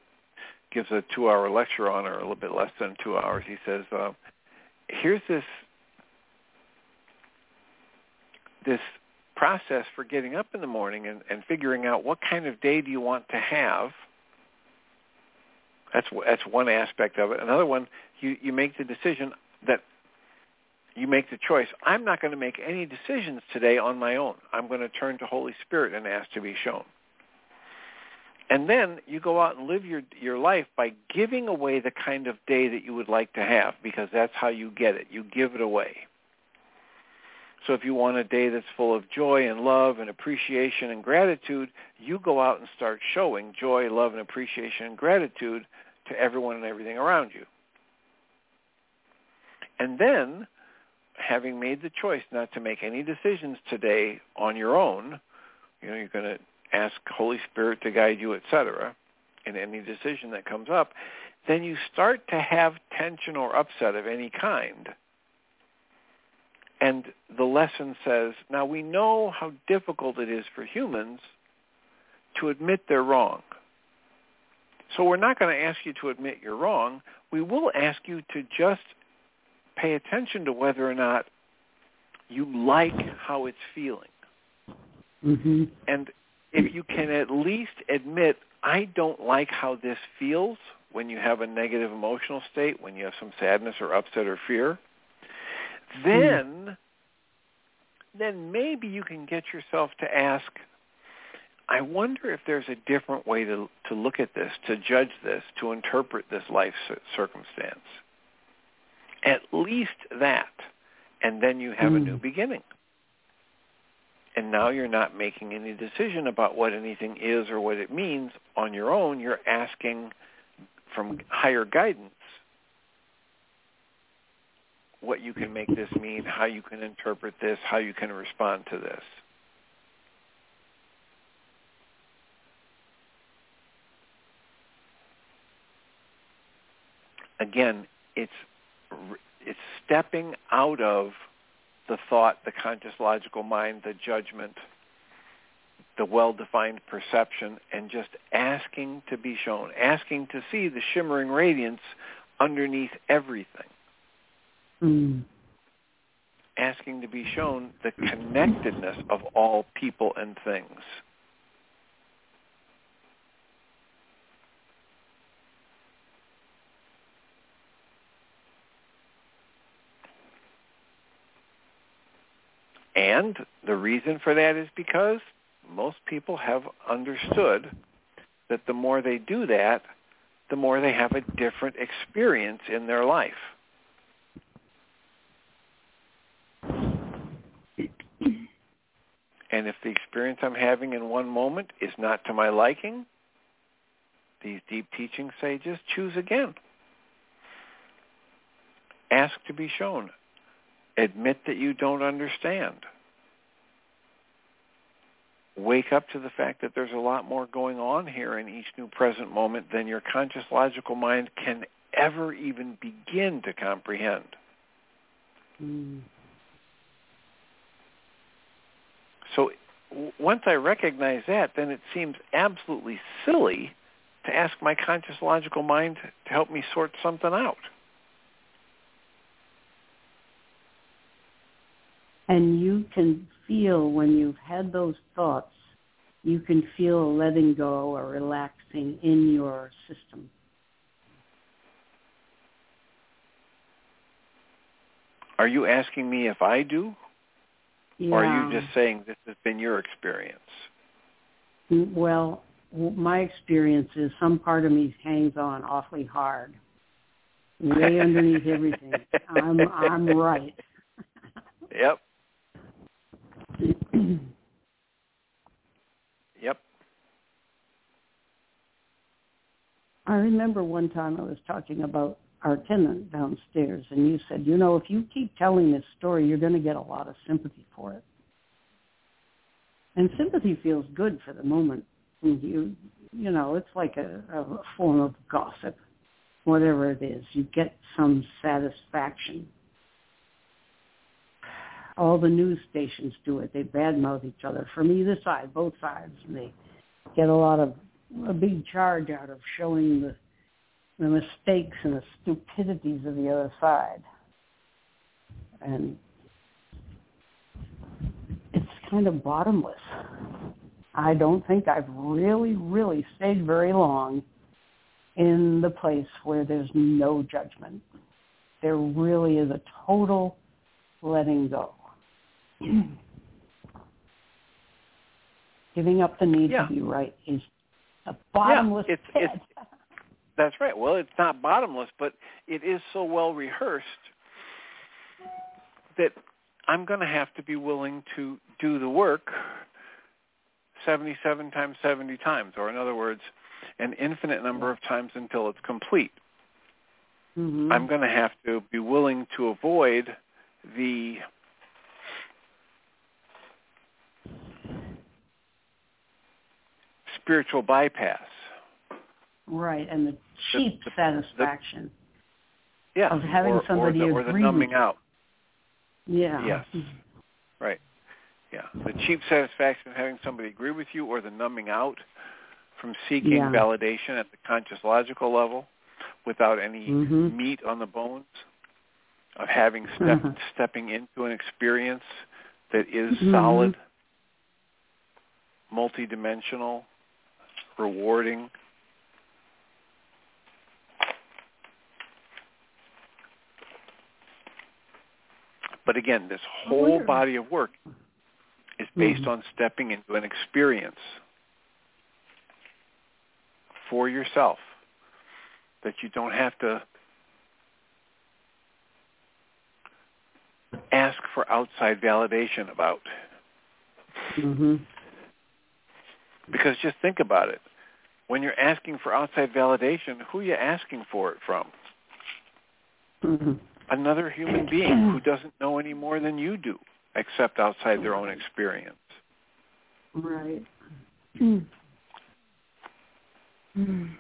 gives a two-hour lecture on, or a little bit less than two hours, he says, uh, here's this this process for getting up in the morning and, and figuring out what kind of day do you want to have. That's that's one aspect of it. Another one, you, you make the decision that you make the choice. I'm not going to make any decisions today on my own. I'm going to turn to Holy Spirit and ask to be shown. And then you go out and live your your life by giving away the kind of day that you would like to have, because that's how you get it. You give it away. So if you want a day that's full of joy and love and appreciation and gratitude, you go out and start showing joy, love, and appreciation and gratitude to everyone and everything around you. And then, having made the choice not to make any decisions today on your own, you know, you're going to ask Holy Spirit to guide you, et cetera, in any decision that comes up, then you start to have tension or upset of any kind. And the lesson says, now we know how difficult it is for humans to admit they're wrong. So we're not going to ask you to admit you're wrong. We will ask you to just pay attention to whether or not you like how it's feeling. Mm-hmm. And if you can at least admit, I don't like how this feels, when you have a negative emotional state, when you have some sadness or upset or fear, then, mm-hmm. then maybe you can get yourself to ask, I wonder if there's a different way to, to look at this, to judge this, to interpret this life circumstance. At least that, and then you have mm. a new beginning. And now you're not making any decision about what anything is or what it means on your own. You're asking from higher guidance what you can make this mean, how you can interpret this, how you can respond to this. Again, it's it's stepping out of the thought, the conscious logical mind, the judgment, the well-defined perception, and just asking to be shown, asking to see the shimmering radiance underneath everything. Mm. Asking to be shown the connectedness of all people and things. And the reason for that is because most people have understood that the more they do that, the more they have a different experience in their life. And if the experience I'm having in one moment is not to my liking, these deep teachings say just choose again. Ask to be shown. Admit that you don't understand. Wake up to the fact that there's a lot more going on here in each new present moment than your conscious logical mind can ever even begin to comprehend. Mm. So once I recognize that, then it seems absolutely silly to ask my conscious logical mind to help me sort something out. And you can feel when you've had those thoughts, you can feel a letting go or relaxing in your system. Are you asking me if I do? Yeah. Or are you just saying this has been your experience? Well, my experience is some part of me hangs on awfully hard. Way underneath everything. I'm I'm right. Yep. Yep. I remember one time I was talking about our tenant downstairs, and you said, you know, if you keep telling this story, you're going to get a lot of sympathy for it. And sympathy feels good for the moment. You, you know, it's like a, a form of gossip, whatever it is. You get some satisfaction. All the news stations do it. They badmouth each other from either side, both sides, and they get a lot of, a big charge out of showing the, the mistakes and the stupidities of the other side. And it's kind of bottomless. I don't think I've really, really stayed very long in the place where there's no judgment. There really is a total letting go. Giving up the need yeah. to be right is a bottomless yeah, it's, pit. It's, that's right. Well, it's not bottomless, but it is so well rehearsed that I'm going to have to be willing to do the work seventy-seven times seventy times, or in other words, an infinite number of times until it's complete. Mm-hmm. I'm going to have to be willing to avoid the spiritual bypass. Right, and the cheap the, the, satisfaction the, yeah, of having or, somebody agree with you. Or the numbing out. Yeah. Yes, mm-hmm. right. Yeah, the cheap satisfaction of having somebody agree with you, or the numbing out from seeking yeah. validation at the conscious logical level without any mm-hmm. meat on the bones of having step, uh-huh. stepping into an experience that is mm-hmm. solid, multidimensional, rewarding. But again, this whole oh, body of work is based mm-hmm. on stepping into an experience for yourself that you don't have to ask for outside validation about. Mm-hmm. Because just think about it. When you're asking for outside validation, who are you asking for it from? Mm-hmm. Another human being who doesn't know any more than you do, except outside their own experience. Right. Mm. Mm.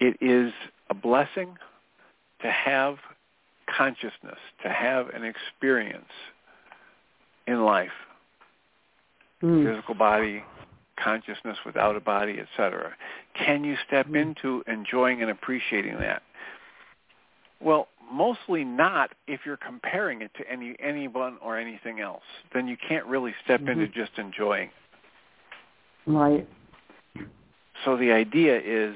It is a blessing to have consciousness, to have an experience in life. Physical body, consciousness without a body, et cetera. Can you step into enjoying and appreciating that? Well, mostly not if you're comparing it to any anyone or anything else. Then you can't really step mm-hmm. into just enjoying it. Right. So the idea is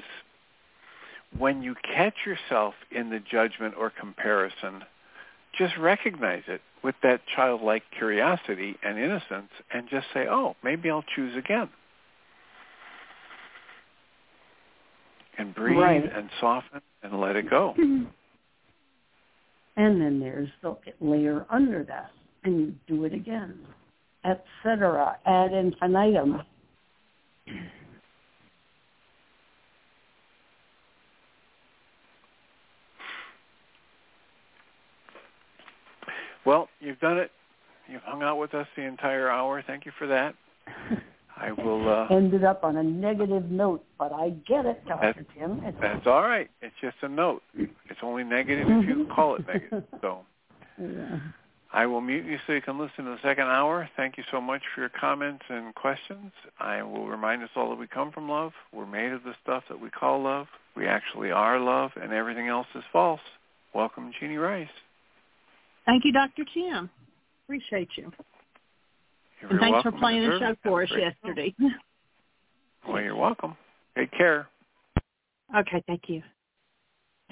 when you catch yourself in the judgment or comparison, just recognize it with that childlike curiosity and innocence and just say, oh, maybe I'll choose again. And breathe right. and soften and let it go. And then there's the layer under that, and you do it again, et cetera, ad infinitum. Well, you've done it. You've hung out with us the entire hour. Thank you for that. I will... Uh, Ended up on a negative note, but I get it, Doctor Tim. It's, that's all right. It's just a note. It's only negative if you call it negative. So yeah. I will mute you so you can listen to the second hour. Thank you so much for your comments and questions. I will remind us all that we come from love. We're made of the stuff that we call love. We actually are love, and everything else is false. Welcome, Jeannie Rice. Thank you, Doctor Tim. Appreciate you. You're and thanks welcome. for playing the show for us yesterday. Well, you're welcome. Take care. Okay, thank you.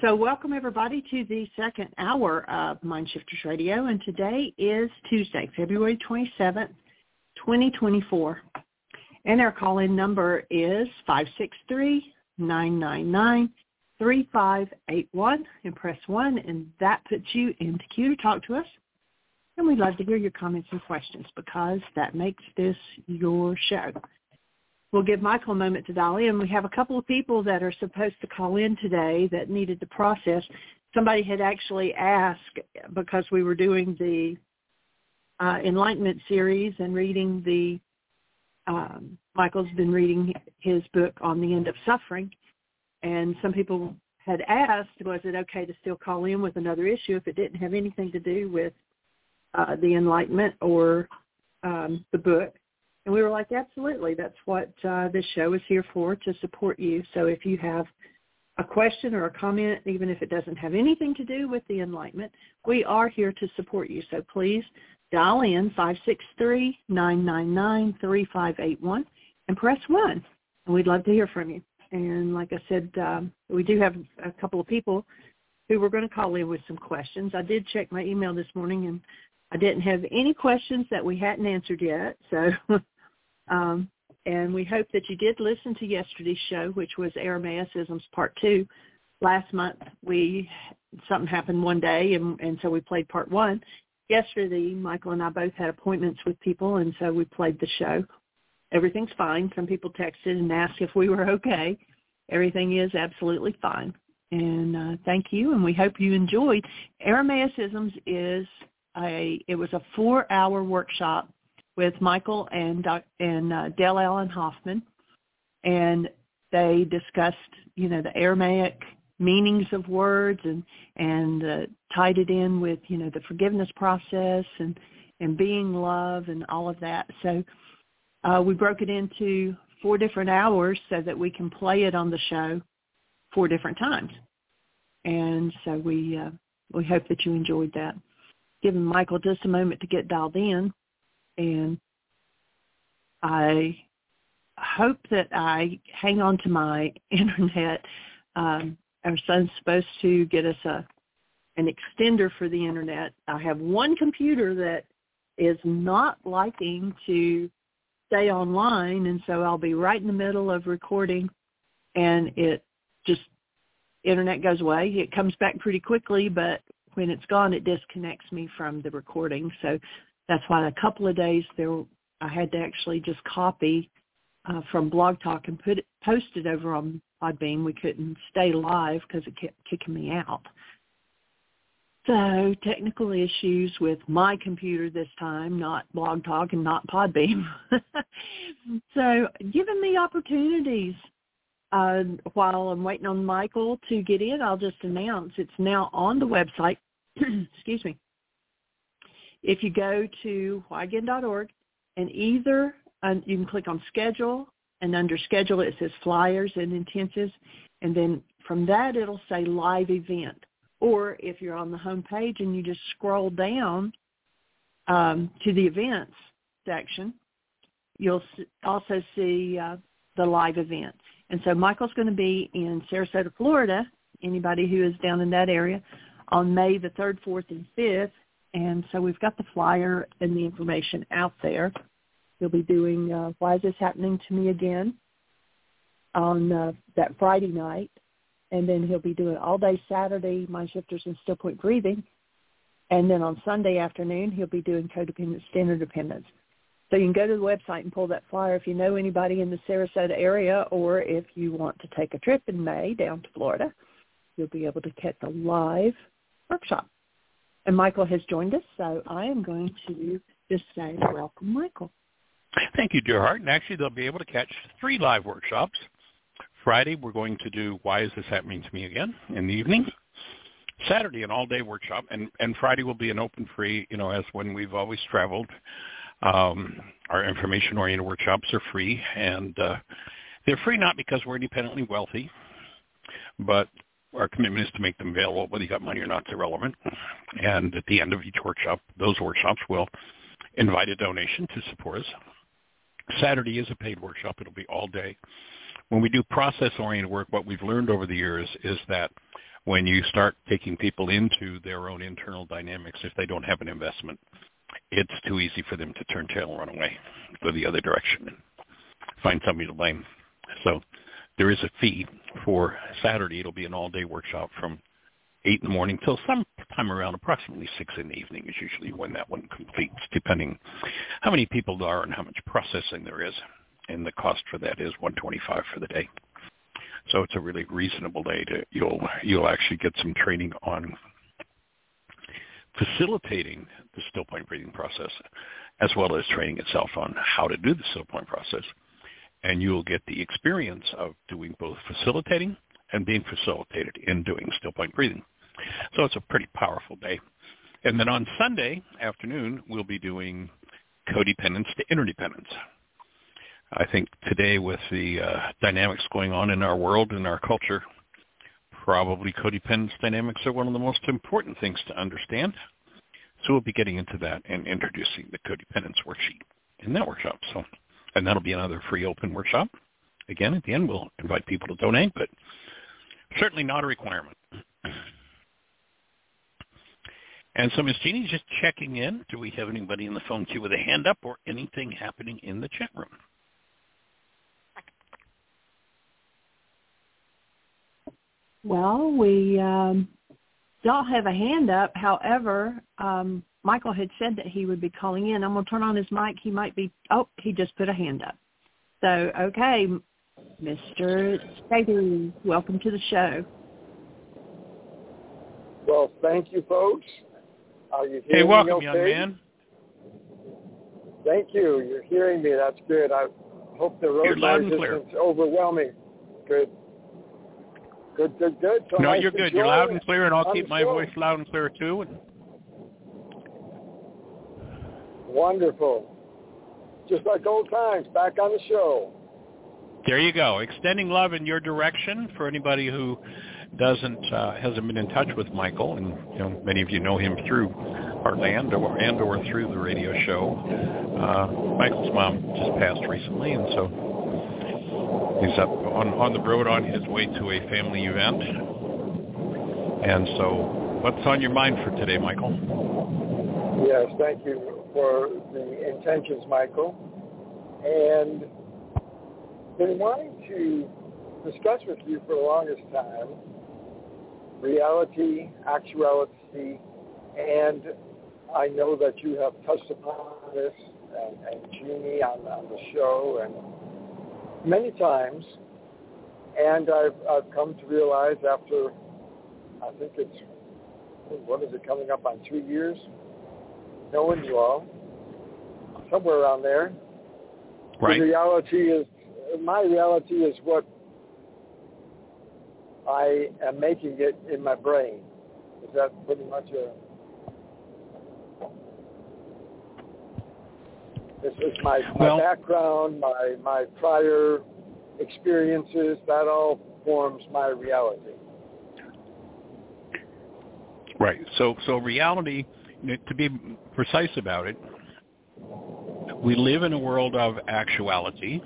So welcome, everybody, to the second hour of MindShifters Radio, and today is Tuesday, February twenty-seventh, twenty twenty-four. And our call-in number is five six three, nine nine nine, three five eight one and press one, and that puts you into queue to talk to us. And we'd love to hear your comments and questions because that makes this your show. We'll give Michael a moment to dial in. We have a couple of people that are supposed to call in today that needed the process. Somebody had actually asked, because we were doing the uh, Enlightenment series and reading the, um, Michael's been reading his book on the end of suffering, and some people had asked, was it okay to still call in with another issue if it didn't have anything to do with uh, the Enlightenment or um, the book? And we were like, absolutely. That's what uh, this show is here for, to support you. So if you have a question or a comment, even if it doesn't have anything to do with the Enlightenment, we are here to support you. So please dial in five six three, nine nine nine, three five eight one and press one. And we'd love to hear from you. And like I said, um, we do have a couple of people who were going to call in with some questions. I did check my email this morning, and I didn't have any questions that we hadn't answered yet. So, um, and we hope that you did listen to yesterday's show, which was Aramaicisms Part two. Last month, we something happened one day, and, and so we played Part one. Yesterday, Michael and I both had appointments with people, and so we played the show. Everything's fine. Some people texted and asked if we were okay. Everything is absolutely fine. And uh, thank you, and we hope you enjoyed. Aramaicisms is a it was a four-hour workshop with Michael and Doc, and uh, Dale Allen Hoffman, and they discussed, you know, the Aramaic meanings of words, and and uh, tied it in with, you know, the forgiveness process and and being love and all of that. So. Uh, we broke it into four different hours so that we can play it on the show four different times. And so we uh, we hope that you enjoyed that. Giving Michael just a moment to get dialed in. And I hope that I hang on to my internet. Um, our son's supposed to get us a an extender for the internet. I have one computer that is not liking to stay online, and so I'll be right in the middle of recording, and it just, internet goes away. It comes back pretty quickly, but when it's gone, it disconnects me from the recording. So that's why a couple of days there, I had to actually just copy uh, from Blog Talk and put it, post it over on Podbean. We couldn't stay live because it kept kicking me out. So technical issues with my computer this time, not Blog Talk and not Podbeam. So giving me opportunities uh, while I'm waiting on Michael to get in, I'll just announce it's now on the website. Excuse me. If you go to why again dot org and either um, you can click on schedule, and under schedule it says flyers and intensives, and then from that it'll say live event. Or if you're on the home page and you just scroll down um, to the events section, you'll also see uh, the live event. And so Michael's going to be in Sarasota, Florida, anybody who is down in that area, on May the third, fourth, and fifth. And so we've got the flyer and the information out there. He'll be doing uh, Why Is This Happening to Me Again on uh, that Friday night. And then he'll be doing all day Saturday, Mind Shifters and Still Point Breathing. And then on Sunday afternoon, he'll be doing Codependence to Interdependence. So you can go to the website and pull that flyer if you know anybody in the Sarasota area, or if you want to take a trip in May down to Florida, you'll be able to catch a live workshop. And Michael has joined us, so I am going to just say welcome, Michael. Thank you, dear heart. And actually, they'll be able to catch three live workshops. Friday, we're going to do Why Is This Happening to Me Again in the evening. Saturday, an all-day workshop, and, and Friday will be an open free, you know, as when we've always traveled. Um, our information-oriented workshops are free, and uh, they're free not because we're independently wealthy, but our commitment is to make them available, whether you got money or not, it's irrelevant. And at the end of each workshop, those workshops will invite a donation to support us. Saturday is a paid workshop. It'll be all day. When we do process-oriented work, what we've learned over the years is that when you start taking people into their own internal dynamics, if they don't have an investment, it's too easy for them to turn tail and run away, go the other direction and find somebody to blame. So there is a fee for Saturday. It'll be an all-day workshop from eight in the morning till sometime around approximately six in the evening is usually when that one completes, depending how many people there are and how much processing there is. And the cost for that is one hundred twenty-five dollars for the day. So it's a really reasonable day to you'll you'll actually get some training on facilitating the still point breathing process, as well as training itself on how to do the still point process. And you'll get the experience of doing both facilitating and being facilitated in doing still point breathing. So it's a pretty powerful day. And then on Sunday afternoon, we'll be doing codependence to interdependence. I think today with the uh, dynamics going on in our world and our culture, probably codependence dynamics are one of the most important things to understand. So we'll be getting into that and introducing the codependence worksheet in that workshop. So, and that'll be another free open workshop. Again, at the end, we'll invite people to donate, but certainly not a requirement. And so, Miss Jeannie, just checking in. Do we have anybody in the phone queue with a hand up or anything happening in the chat room? Well, we um, don't have a hand up. However, um, Michael had said that he would be calling in. I'm going to turn on his mic. He might be – oh, he just put a hand up. So, okay, Mister Davey, welcome to the show. Well, thank you, folks. Are you hearing hey, welcome, me okay? Young man. Thank you. You're hearing me. That's good. I hope the road noise isn't overwhelming. Good. Good, good, good. So no, nice you're good. You're loud and clear, and I'll I'm keep my sure. voice loud and clear, too. And... Wonderful. Just like old times, back on the show. There you go. Extending love in your direction for anybody who doesn't uh, hasn't been in touch with Michael, and you know, many of you know him through Heartland or, and or through the radio show. Uh, Michael's mom just passed recently, and so... He's up on, on the road on his way to a family event. And so what's on your mind for today, Michael? Yes, thank you for the intentions, Michael. And been wanting to discuss with you for the longest time reality, actuality, and I know that you have touched upon this and, and Jeannie on, on the show and many times, and I've, I've come to realize after, I think it's, what is it, coming up on two years, knowing you all, somewhere around there. Right. The reality is, my reality is what I am making it in my brain. Is that pretty much a... It's, it's my, my well, background, my, my prior experiences, that all forms my reality. Right. So, so reality, to be precise about it, we live in a world of actuality,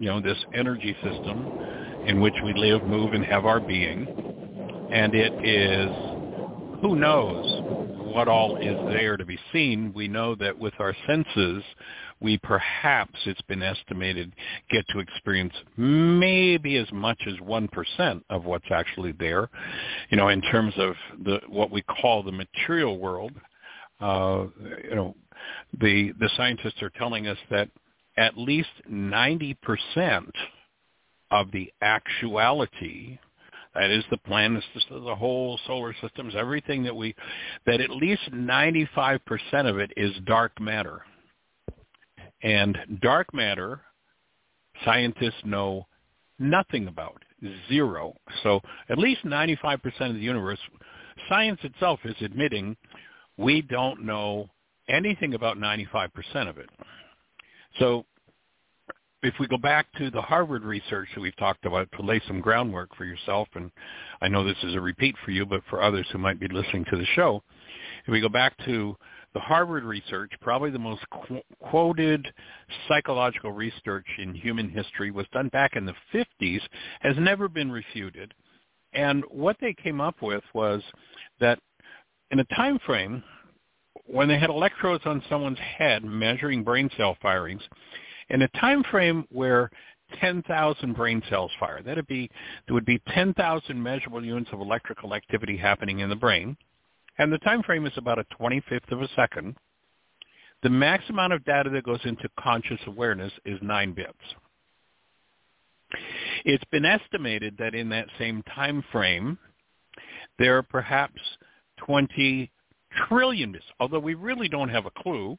you know, this energy system in which we live, move, and have our being. And it is, who knows what all is there to be seen. We know that with our senses, we perhaps, it's been estimated, get to experience maybe as much as one percent of what's actually there, you know, in terms of the what we call the material world. Uh, you know, the the scientists are telling us that at least ninety percent of the actuality, that is the planets, the whole solar systems, everything that we, that at least ninety-five percent of it is dark matter. And dark matter, scientists know nothing about, zero. So at least ninety-five percent of the universe, science itself is admitting we don't know anything about ninety-five percent of it. So if we go back to the Harvard research that we've talked about to lay some groundwork for yourself, and I know this is a repeat for you, but for others who might be listening to the show, if we go back to the Harvard research, probably the most qu- quoted psychological research in human history was done back in the fifties, has never been refuted. And what they came up with was that in a time frame when they had electrodes on someone's head measuring brain cell firings, in a time frame where ten thousand brain cells fire. That'd be, there would be ten thousand measurable units of electrical activity happening in the brain, and the time frame is about a twenty-fifth of a second. The max amount of data that goes into conscious awareness is nine bits. It's been estimated that in that same time frame, there are perhaps twenty trillion bits, although we really don't have a clue.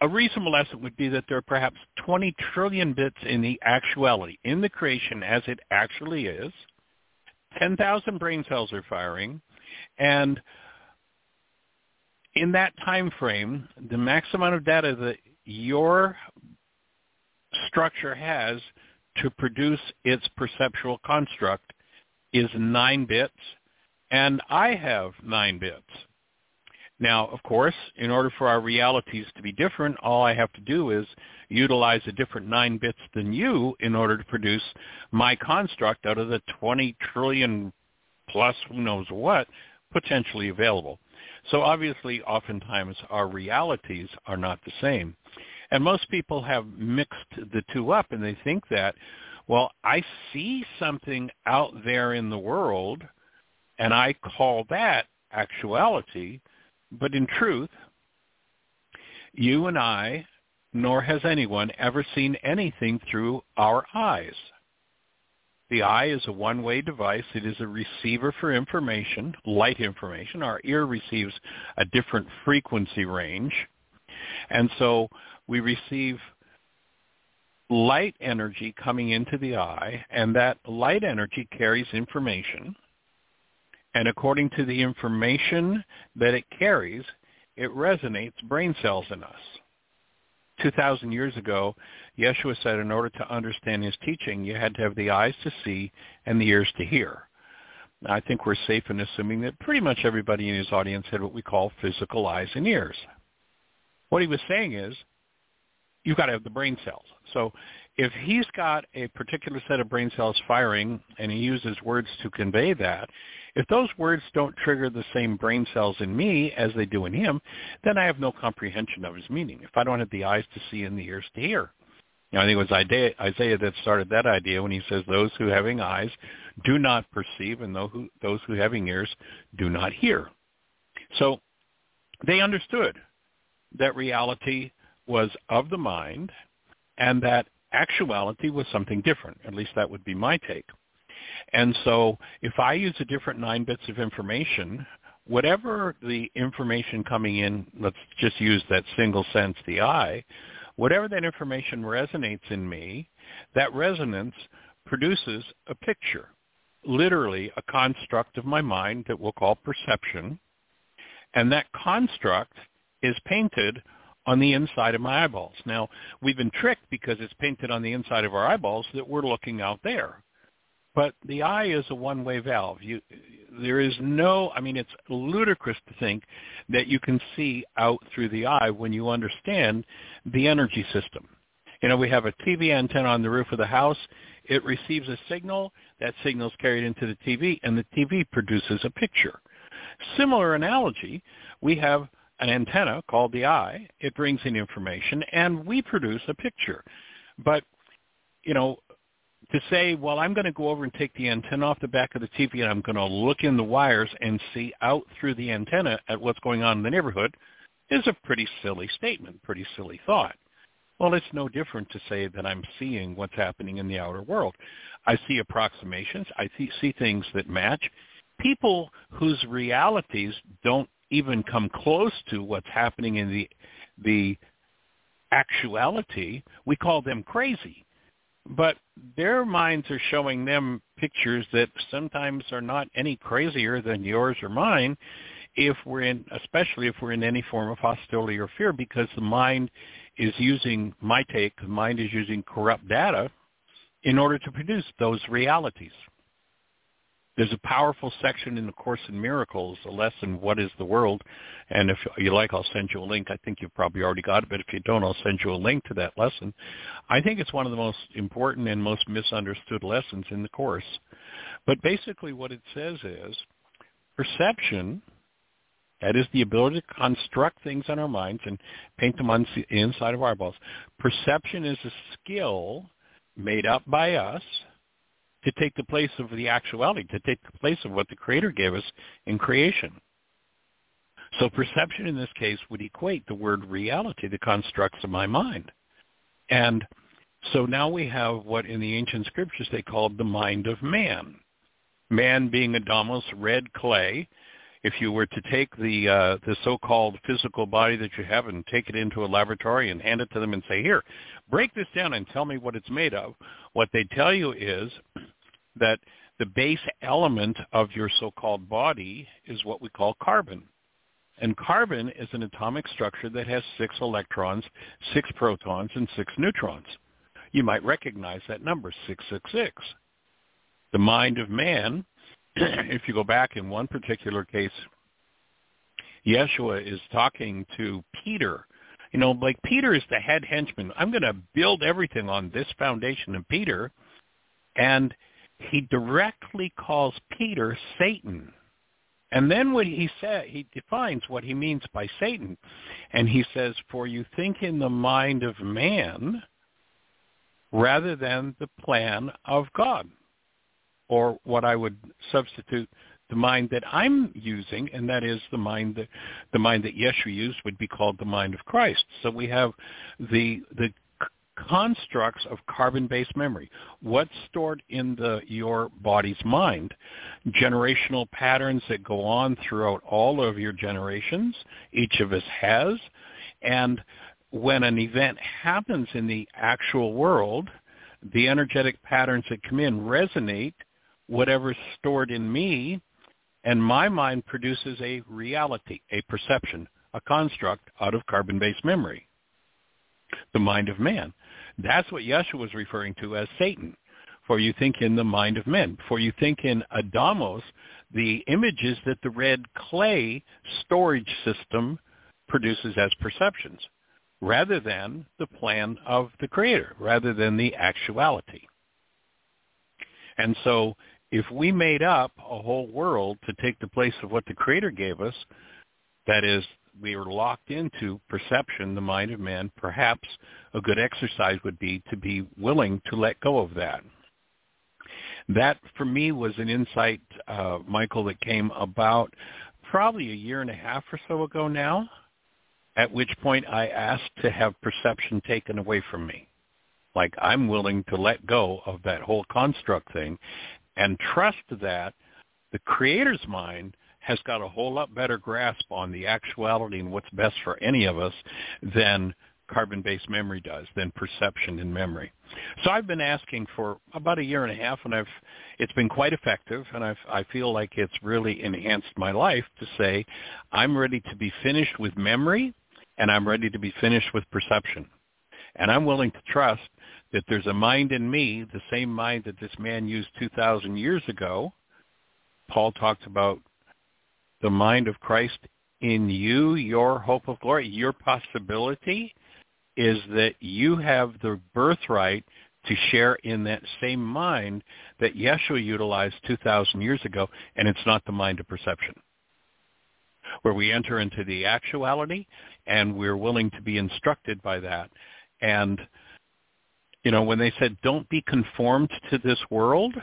A reasonable estimate would be that there are perhaps twenty trillion bits in the actuality, in the creation as it actually is. ten thousand brain cells are firing, and in that time frame, the max amount of data that your structure has to produce its perceptual construct is nine bits, and I have nine bits. Now, of course, in order for our realities to be different, all I have to do is utilize a different nine bits than you in order to produce my construct out of the twenty trillion plus who knows what potentially available. So obviously, oftentimes, our realities are not the same. And most people have mixed the two up, and they think that, well, I see something out there in the world, and I call that actuality. But in truth, you and I, nor has anyone, ever seen anything through our eyes. The eye is a one-way device. It is a receiver for information, light information. Our ear receives a different frequency range. And so we receive light energy coming into the eye, and that light energy carries information. And according to the information that it carries, it resonates brain cells in us. two thousand years ago, Yeshua said in order to understand his teaching, you had to have the eyes to see and the ears to hear. I think we're safe in assuming that pretty much everybody in his audience had what we call physical eyes and ears. What he was saying is, you've got to have the brain cells. So if he's got a particular set of brain cells firing and he uses words to convey that, if those words don't trigger the same brain cells in me as they do in him, then I have no comprehension of his meaning. If I don't have the eyes to see and the ears to hear. You know, I think it was Isaiah that started that idea when he says, those who having eyes do not perceive and those who having ears do not hear. So they understood that reality was of the mind and that actuality was something different. At least that would be my take. And so if I use a different nine bits of information, whatever the information coming in, let's just use that single sense, the eye, whatever that information resonates in me, that resonance produces a picture, literally a construct of my mind that we'll call perception. And that construct is painted on the inside of my eyeballs. Now, we've been tricked because it's painted on the inside of our eyeballs that we're looking out there. But the eye is a one-way valve. You, there is no, I mean, it's ludicrous to think that you can see out through the eye when you understand the energy system. You know, we have a T V antenna on the roof of the house. It receives a signal. That signal is carried into the T V, and the T V produces a picture. Similar analogy, we have an antenna called the eye. It brings in information, and we produce a picture. But, you know, to say, well, I'm going to go over and take the antenna off the back of the T V and I'm going to look in the wires and see out through the antenna at what's going on in the neighborhood is a pretty silly statement, pretty silly thought. Well, it's no different to say that I'm seeing what's happening in the outer world. I see approximations. I see, see things that match. People whose realities don't even come close to what's happening in the, the actuality, we call them crazy. But their minds are showing them pictures that sometimes are not any crazier than yours or mine, if we're in, especially if we're in any form of hostility or fear, because the mind is using, my take, the mind is using corrupt data in order to produce those realities. There's a powerful section in the Course in Miracles, a lesson, What is the World? And if you like, I'll send you a link. I think you've probably already got it, but if you don't, I'll send you a link to that lesson. I think it's one of the most important and most misunderstood lessons in the Course. But basically what it says is perception, that is the ability to construct things in our minds and paint them on the inside of our eyeballs. Perception is a skill made up by us to take the place of the actuality, to take the place of what the Creator gave us in creation. So perception in this case would equate the word reality, the constructs of my mind. And so now we have what in the ancient scriptures they called the mind of man. Man being a domus red clay, if you were to take the uh, the so-called physical body that you have and take it into a laboratory and hand it to them and say, here, break this down and tell me what it's made of, what they tell you is that the base element of your so-called body is what we call carbon. And carbon is an atomic structure that has six electrons, six protons, and six neutrons. You might recognize that number, six six six. The mind of man, if you go back in one particular case, Yeshua is talking to Peter. You know, like Peter is the head henchman. I'm going to build everything on this foundation of Peter. And he directly calls Peter Satan. And then when he said, he defines what he means by Satan. And he says, for you think in the mind of man rather than the plan of God. Or what I would substitute the mind that I'm using, and that is the mind that the mind that Yeshua used would be called the mind of Christ. So we have the the constructs of carbon-based memory. What's stored in the your body's mind? Generational patterns that go on throughout all of your generations. Each of us has, and when an event happens in the actual world, the energetic patterns that come in resonate whatever's stored in me, and my mind produces a reality, a perception, a construct out of carbon-based memory, the mind of man. That's what Yeshua was referring to as Satan, for you think in the mind of men, for you think in Adamos, the images that the red clay storage system produces as perceptions, rather than the plan of the Creator, rather than the actuality. And so if we made up a whole world to take the place of what the Creator gave us, that is, we are locked into perception, the mind of man, perhaps a good exercise would be to be willing to let go of that. That, for me, was an insight, uh, Michael, that came about probably a year and a half or so ago now, at which point I asked to have perception taken away from me. Like, I'm willing to let go of that whole construct thing and trust that the Creator's mind has got a whole lot better grasp on the actuality and what's best for any of us than carbon-based memory does, than perception and memory. So I've been asking for about a year and a half, and I've it's been quite effective, and I've, I feel like it's really enhanced my life to say, I'm ready to be finished with memory, and I'm ready to be finished with perception. And I'm willing to trust that there's a mind in me, the same mind that this man used two thousand years ago. Paul talked about the mind of Christ in you, your hope of glory, your possibility is that you have the birthright to share in that same mind that Yeshua utilized two thousand years ago, and it's not the mind of perception, where we enter into the actuality, and we're willing to be instructed by that. And, you know, when they said, don't be conformed to this world,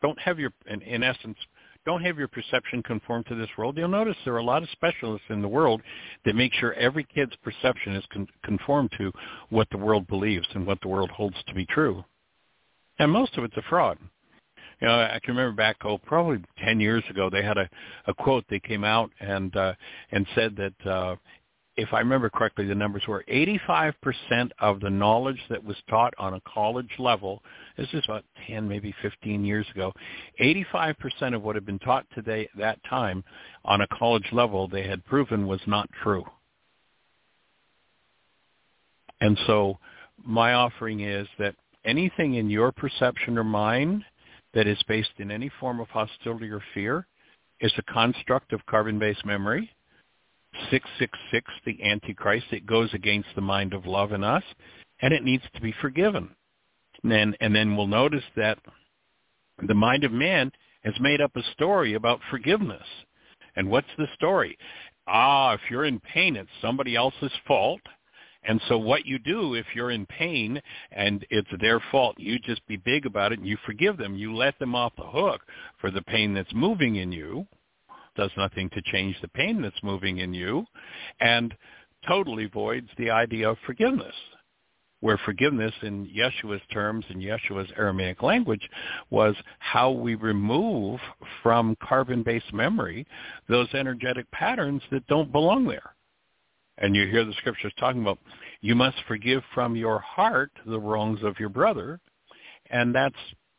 don't have your, in, in essence, don't have your perception conform to this world. You'll notice there are a lot of specialists in the world that make sure every kid's perception is con- conformed to what the world believes and what the world holds to be true. And most of it's a fraud. You know, I can remember back, oh, probably ten years ago, they had a, a quote that came out and uh, and said that, uh, if I remember correctly, the numbers were eighty-five percent of the knowledge that was taught on a college level. This is about ten, maybe fifteen years ago. eighty-five percent of what had been taught today at that time on a college level they had proven was not true. And so my offering is that anything in your perception or mind that is based in any form of hostility or fear is a construct of carbon-based memory. six six six, the Antichrist, it goes against the mind of love in us, and it needs to be forgiven. And then, and then we'll notice that the mind of man has made up a story about forgiveness. And what's the story? Ah, if you're in pain, it's somebody else's fault, And so what you do if you're in pain and it's their fault, you just be big about it and you forgive them. You let them off the hook for the pain that's moving in you. Does nothing to change the pain that's moving in you, and totally voids the idea of forgiveness, where forgiveness in Yeshua's terms, in Yeshua's Aramaic language, was how we remove from carbon-based memory those energetic patterns that don't belong there. And you hear the scriptures talking about, you must forgive from your heart the wrongs of your brother. And that's,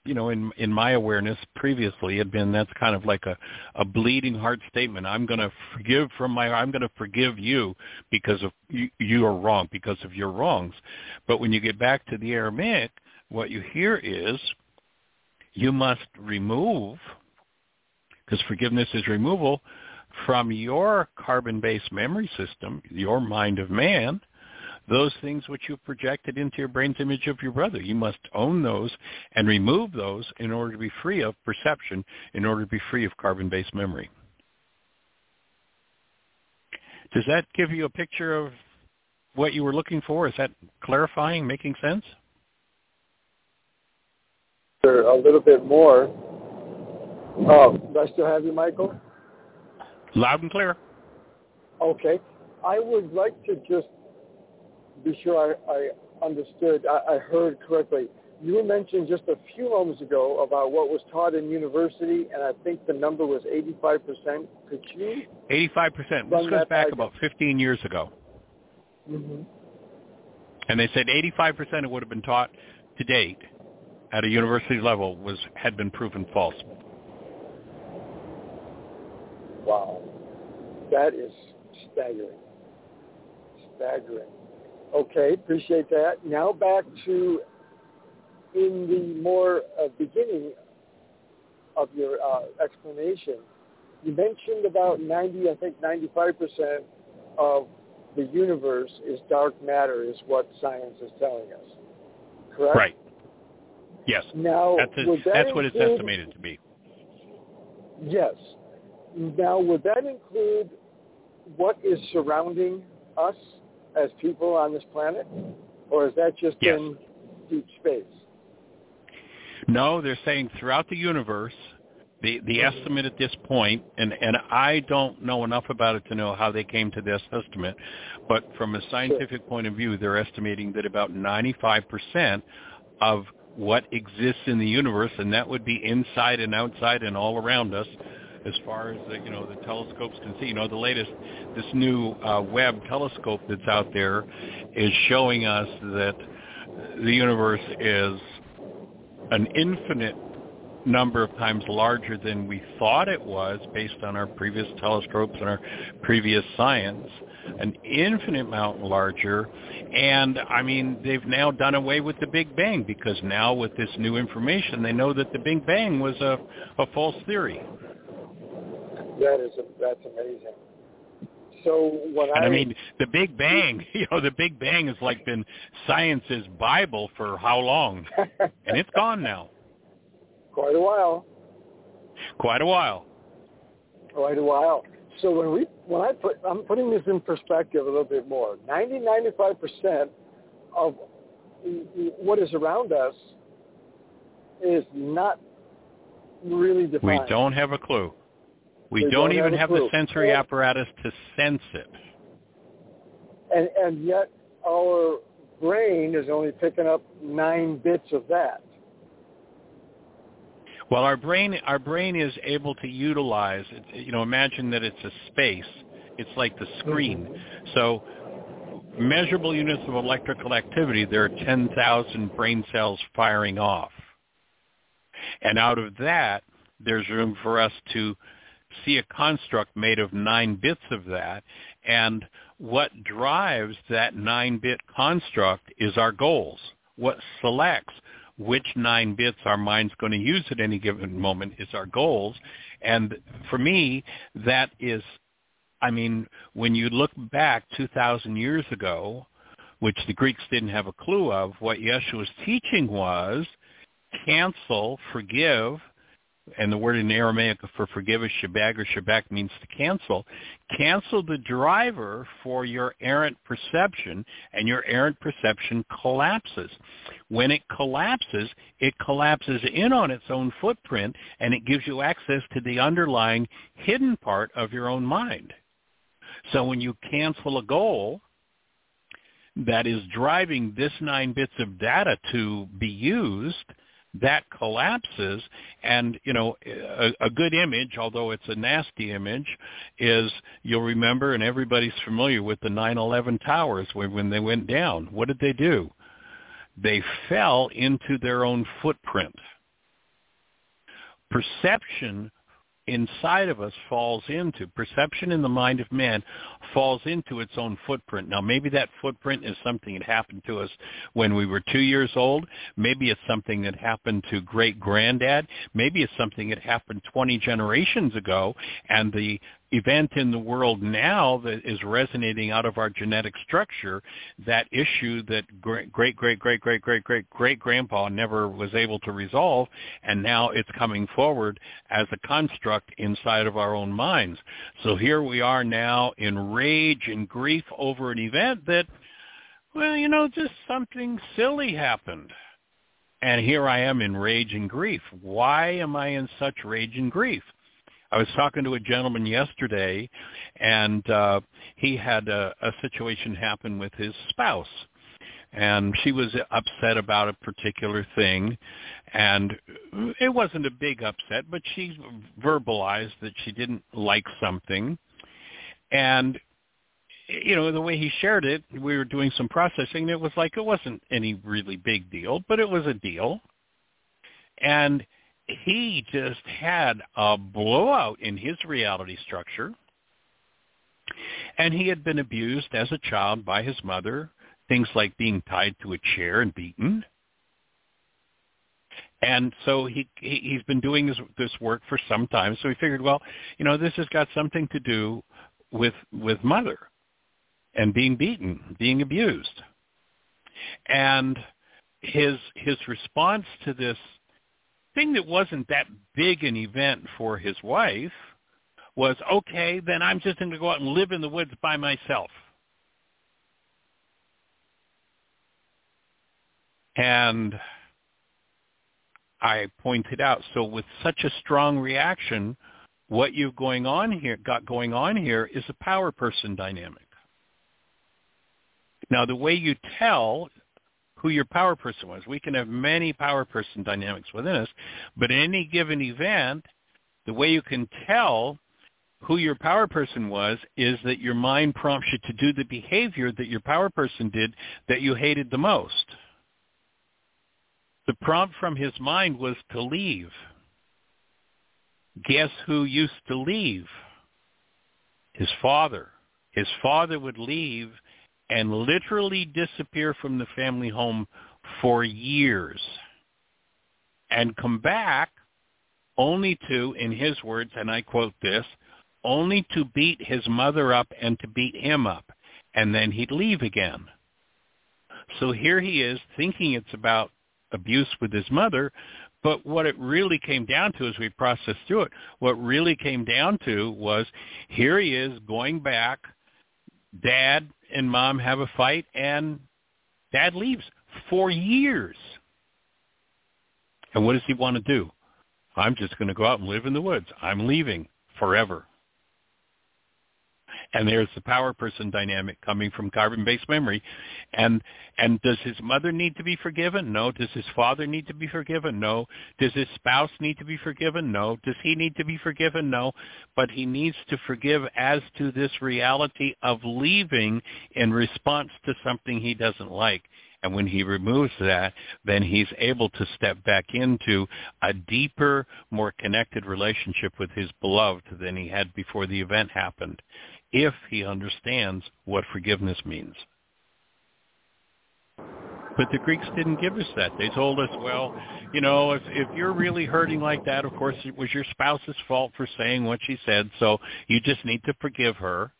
you know, in in my awareness previously had been, that's kind of like a, a bleeding heart statement. I'm going to forgive from my, I'm going to forgive you because of you, you are wrong, because of your wrongs. But when you get back to the Aramaic, what you hear is you must remove, because forgiveness is removal, from your carbon-based memory system, your mind of man, those things which you've projected into your brain's image of your brother. You must own those and remove those in order to be free of perception, in order to be free of carbon-based memory. Does that give you a picture of what you were looking for? Is that clarifying, making sense? A little bit more. Um, do I still have you, Michael? Loud and clear. Okay. I would like to just be sure I, I understood, I, I heard correctly. You mentioned just a few moments ago about what was taught in university, and I think the number was eighty-five percent. Could you? eighty-five percent. This goes back about fifteen years ago. Mm-hmm. And they said eighty-five percent of what had been taught to date at a university level was had been proven false. Wow. That is staggering. Staggering. Okay, appreciate that. Now back to in the more uh, beginning of your uh, explanation, you mentioned about ninety, I think ninety-five percent of the universe is dark matter, is what science is telling us. Correct? Right. Yes. Now, that's, a, that that's what it's estimated to be. Yes. Now, would that include what is surrounding us as people on this planet, or is that just yes. in deep space? No, they're saying throughout the universe, the, the mm-hmm. estimate at this point, and, and I don't know enough about it to know how they came to this estimate, but from a scientific sure. point of view, they're estimating that about ninety-five percent of what exists in the universe, and that would be inside and outside and all around us, as far as the, you know, the telescopes can see. You know, the latest, this new uh, Webb telescope that's out there is showing us that the universe is an infinite number of times larger than we thought it was based on our previous telescopes and our previous science, an infinite amount larger. And, I mean, they've now done away with the Big Bang, because now with this new information, they know that the Big Bang was a, a false theory. That is a, that's amazing. So when and I, I mean the Big Bang, you know, the Big Bang has like been science's Bible for how long? And it's gone now. Quite a while. Quite a while. Quite a while. So when we when I put I'm putting this in perspective a little bit more. ninety, ninety-five percent of what is around us is not really defined. We don't have a clue. We don't, don't even have, have the sensory apparatus to sense it. And and yet our brain is only picking up nine bits of that. Well, our brain our brain is able to utilize, you know, imagine that it's a space. It's like the screen. Mm-hmm. So measurable units of electrical activity, there are ten thousand brain cells firing off. And out of that, there's room for us to see a construct made of nine bits of that, and what drives that nine-bit construct is our goals. What selects which nine bits our mind's going to use at any given moment is our goals. And for me, that is, I mean, when you look back two thousand years ago, which the Greeks didn't have a clue of, what Yeshua's teaching was, cancel, forgive, and the word in Aramaic for forgive is shebag, or shebak means to cancel. Cancel the driver for your errant perception, and your errant perception collapses. When it collapses, it collapses in on its own footprint, and it gives you access to the underlying hidden part of your own mind. So when you cancel a goal that is driving this nine bits of data to be used, that collapses. And, you know, a, a good image, although it's a nasty image, is you'll remember, and everybody's familiar with the nine eleven towers when, when they went down. What did they do? They fell into their own footprint. Perception inside of us falls into, perception in the mind of man falls into its own footprint. Now, maybe that footprint is something that happened to us when we were two years old. Maybe it's something that happened to great-granddad. Maybe it's something that happened twenty generations ago, and the event in the world now that is resonating out of our genetic structure, that issue that great, great, great, great, great, great, great, great grandpa never was able to resolve, and now it's coming forward as a construct inside of our own minds. So here we are now in rage and grief over an event that, well, you know, just something silly happened. And here I am in rage and grief. Why am I in such rage and grief? I was talking to a gentleman yesterday, and uh, he had a, a situation happen with his spouse, and she was upset about a particular thing, and it wasn't a big upset, but she verbalized that she didn't like something, and, you know, the way he shared it, we were doing some processing, and it was like it wasn't any really big deal, but it was a deal, and he just had a blowout in his reality structure, and he had been abused as a child by his mother, things like being tied to a chair and beaten. And so he, he, he's been doing this, this work for some time, so he figured, well, you know, this has got something to do with with mother and being beaten, being abused. And his his response to this thing that wasn't that big an event for his wife was, okay, then I'm just going to go out and live in the woods by myself. And I pointed out, so with such a strong reaction, what you've going on here, got going on here is a power person dynamic. Now, the way you tell who your power person was. We can have many power person dynamics within us, but in any given event, the way you can tell who your power person was is that your mind prompts you to do the behavior that your power person did that you hated the most. The prompt from his mind was to leave. Guess who used to leave? His father. His father would leave and literally disappear from the family home for years and come back only to, in his words, and I quote this, only to beat his mother up and to beat him up, and then he'd leave again. So here he is thinking it's about abuse with his mother, but what it really came down to as we processed through it, what really came down to was here he is going back, Dad and Mom have a fight, and Dad leaves for years. And what does he want to do? I'm just going to go out and live in the woods. I'm leaving forever. And there's the power person dynamic coming from carbon-based memory. And and does his mother need to be forgiven? No. Does his father need to be forgiven? No. Does his spouse need to be forgiven? No. Does he need to be forgiven? No. But he needs to forgive as to this reality of leaving in response to something he doesn't like. And when he removes that, then he's able to step back into a deeper, more connected relationship with his beloved than he had before the event happened, if he understands what forgiveness means. But the Greeks didn't give us that. They told us, well, you know, if, if you're really hurting like that, of course it was your spouse's fault for saying what she said, so you just need to forgive her.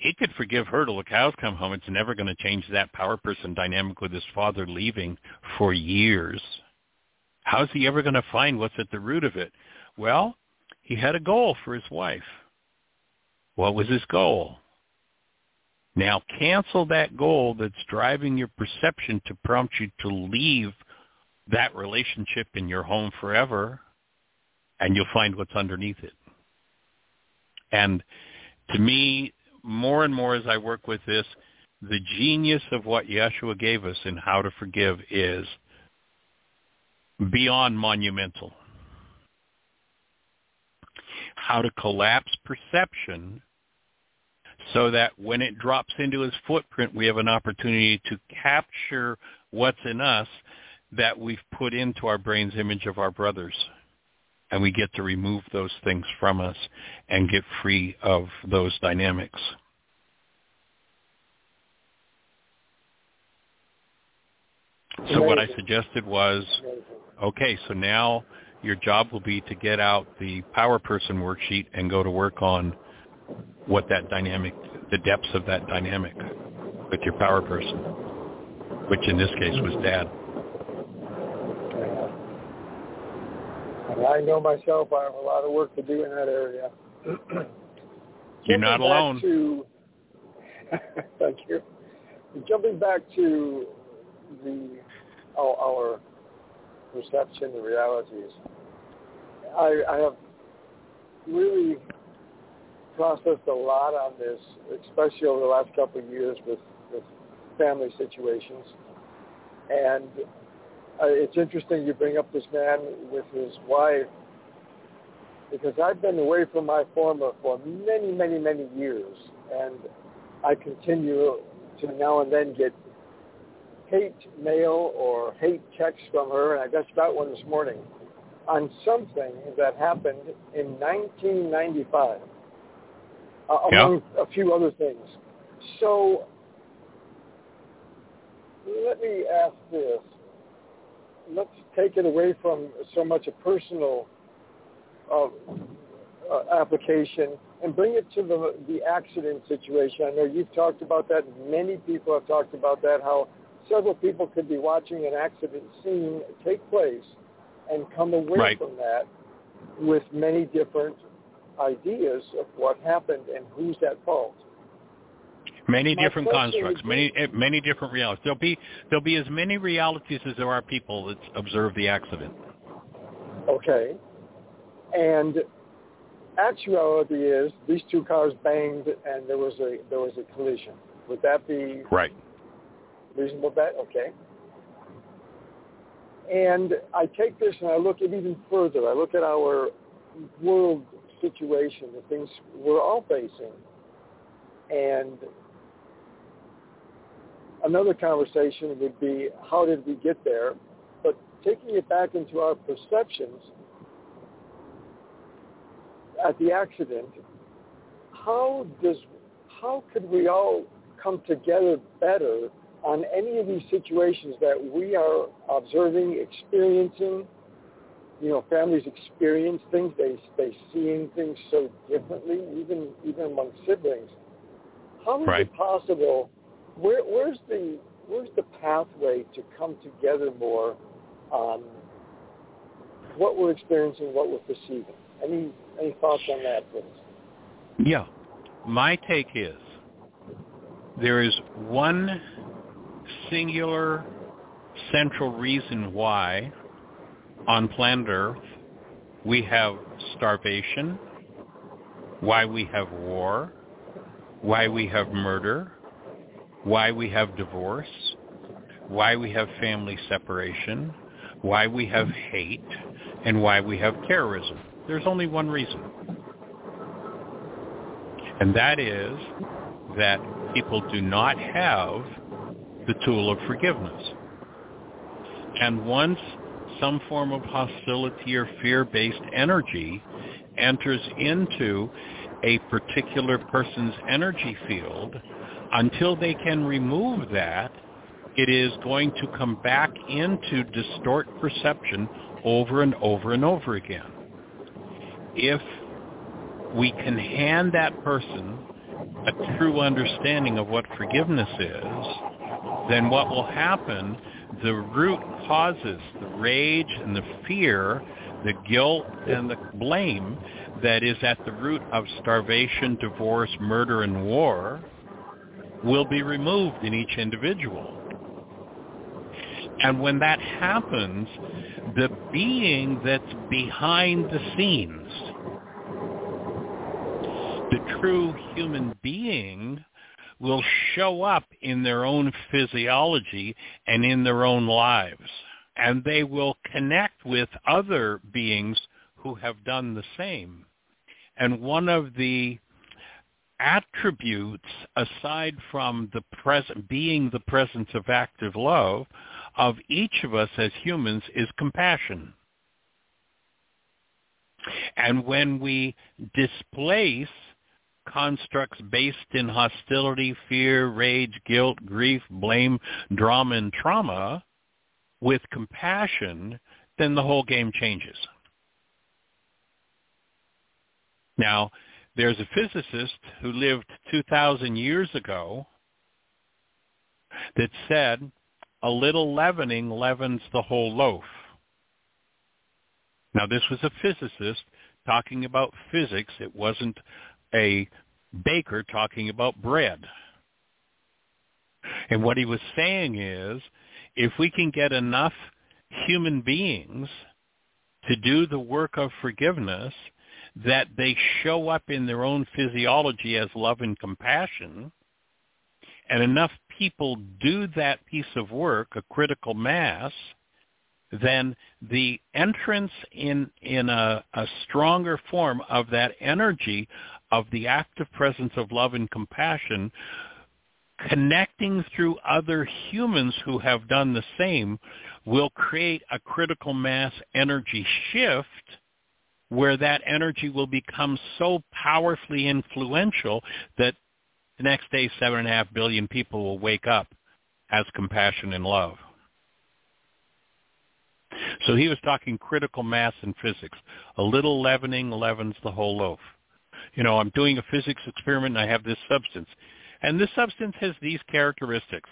He could forgive her till the cows come home. It's never going to change that power person dynamic with his father leaving for years. How's he ever going to find what's at the root of it? Well, he had a goal for his wife. What was his goal? Now cancel that goal that's driving your perception to prompt you to leave that relationship in your home forever, and you'll find what's underneath it. And to me, more and more as I work with this, the genius of what Yeshua gave us in how to forgive is beyond monumental. How to collapse perception so that when it drops into his footprint, we have an opportunity to capture what's in us that we've put into our brain's image of our brothers. And we get to remove those things from us and get free of those dynamics. So what I suggested was, okay, so now your job will be to get out the Power Person worksheet and go to work on what that dynamic, the depths of that dynamic with your Power Person, which in this case was Dad. And I know myself, I have a lot of work to do in that area. You're not alone. To, thank you. Jumping back to the our, our perception, the realities, I, I have really processed a lot on this, especially over the last couple of years with, with family situations. And uh, it's interesting you bring up this man with his wife, because I've been away from my former for many, many, many years, and I continue to now and then get hate mail or hate texts from her, and I just got one this morning, on something that happened in nineteen ninety-five, uh, yeah. among a few other things. So let me ask this. Let's take it away from so much a personal uh, uh, application and bring it to the, the accident situation. I know you've talked about that. Many people have talked about that, how several people could be watching an accident scene take place and come away right. from that with many different ideas of what happened and who's at fault. Many My different constructs, many many different realities. There'll be there'll be as many realities as there are people that observe the accident. Okay. And actuality is these two cars banged and there was a there was a collision. Would that be right? Reasonable bet, okay. And I take this and I look at even further. I look at our world situation, the things we're all facing. And another conversation would be, how did we get there? But taking it back into our perceptions at the accident, how does, how could we all come together better on any of these situations that we are observing, experiencing? You know, families experience things, they they seeing things so differently, even even among siblings. How is right. it possible? Where, where's the where's the pathway to come together more on what we're experiencing, what we're perceiving? Any any thoughts on that, please? Yeah, my take is there is one singular central reason why on planet Earth we have starvation, why we have war, why we have murder, why we have divorce, why we have family separation, why we have hate, and why we have terrorism. There's only one reason. And that is that people do not have the tool of forgiveness. And once some form of hostility or fear-based energy enters into a particular person's energy field, until they can remove that, it is going to come back into distort perception over and over and over again. If we can hand that person a true understanding of what forgiveness is, then what will happen the root causes, the rage and the fear, the guilt and the blame that is at the root of starvation, divorce, murder, and war will be removed in each individual. And when that happens, the being that's behind the scenes, the true human being, will show up in their own physiology and in their own lives. And they will connect with other beings who have done the same. And one of the attributes, aside from the present, being the presence of active love, of each of us as humans is compassion. And when we displace constructs based in hostility, fear, rage, guilt, grief, blame, drama, and trauma with compassion, then the whole game changes. Now, there's a physicist who lived two thousand years ago that said, a little leavening leavens the whole loaf. Now, this was a physicist talking about physics. It wasn't a baker talking about bread. And what he was saying is, if we can get enough human beings to do the work of forgiveness, that they show up in their own physiology as love and compassion, and enough people do that piece of work, a critical mass, then the entrance in in a, a stronger form of that energy of the active presence of love and compassion, connecting through other humans who have done the same, will create a critical mass energy shift where that energy will become so powerfully influential that the next day, seven and a half billion people will wake up as compassion and love. So he was talking critical mass in physics. A little leavening leavens the whole loaf. You know, I'm doing a physics experiment and I have this substance. And this substance has these characteristics.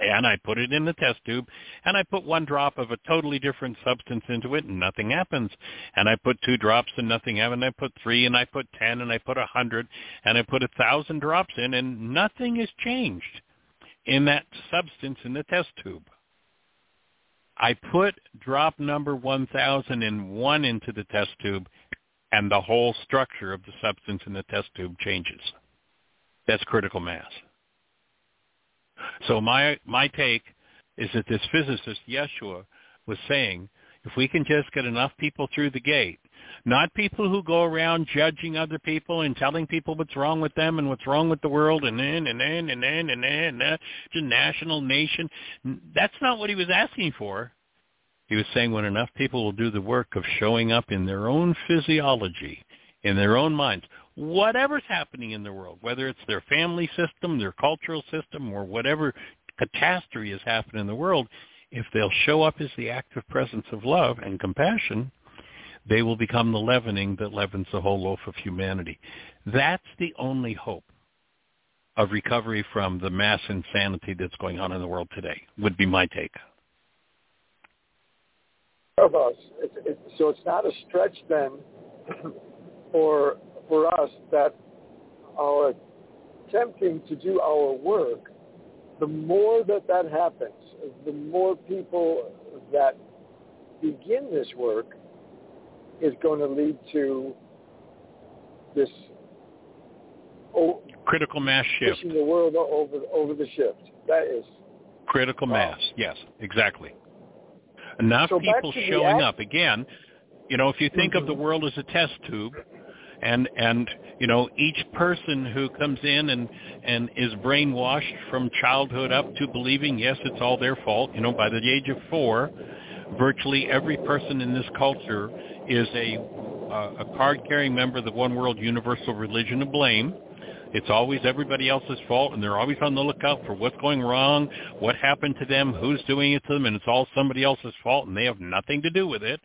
And I put it in the test tube, and I put one drop of a totally different substance into it, and nothing happens. And I put two drops, and nothing happens. And I put three, and I put ten, and I put a hundred, and I put a thousand drops in, and nothing has changed in that substance in the test tube. I put drop number one thousand one into the test tube, and the whole structure of the substance in the test tube changes. That's critical mass. So my my take is that this physicist, Yeshua, was saying, if we can just get enough people through the gate, not people who go around judging other people and telling people what's wrong with them and what's wrong with the world and then and then and then and then and then, national nation. That's not what he was asking for. He was saying when enough people will do the work of showing up in their own physiology, in their own minds, whatever's happening in the world, whether it's their family system, their cultural system, or whatever catastrophe is happening in the world, if they'll show up as the active presence of love and compassion, they will become the leavening that leavens the whole loaf of humanity. That's the only hope of recovery from the mass insanity that's going on in the world today, would be my take. So it's not a stretch then for for us that are attempting to do our work, the more that that happens, the more people that begin this work is going to lead to this o- critical mass shift. Pushing the world over, over the shift. That is critical wow. mass. Yes, exactly. Enough so people showing act- up. Again, you know, if you think mm-hmm. of the world as a test tube, And, and you know, each person who comes in and, and is brainwashed from childhood up to believing, yes, it's all their fault, you know, by the age of four, virtually every person in this culture is a, uh, a card-carrying member of the One World Universal Religion of Blame. It's always everybody else's fault, and they're always on the lookout for what's going wrong, what happened to them, who's doing it to them, and it's all somebody else's fault, and they have nothing to do with it.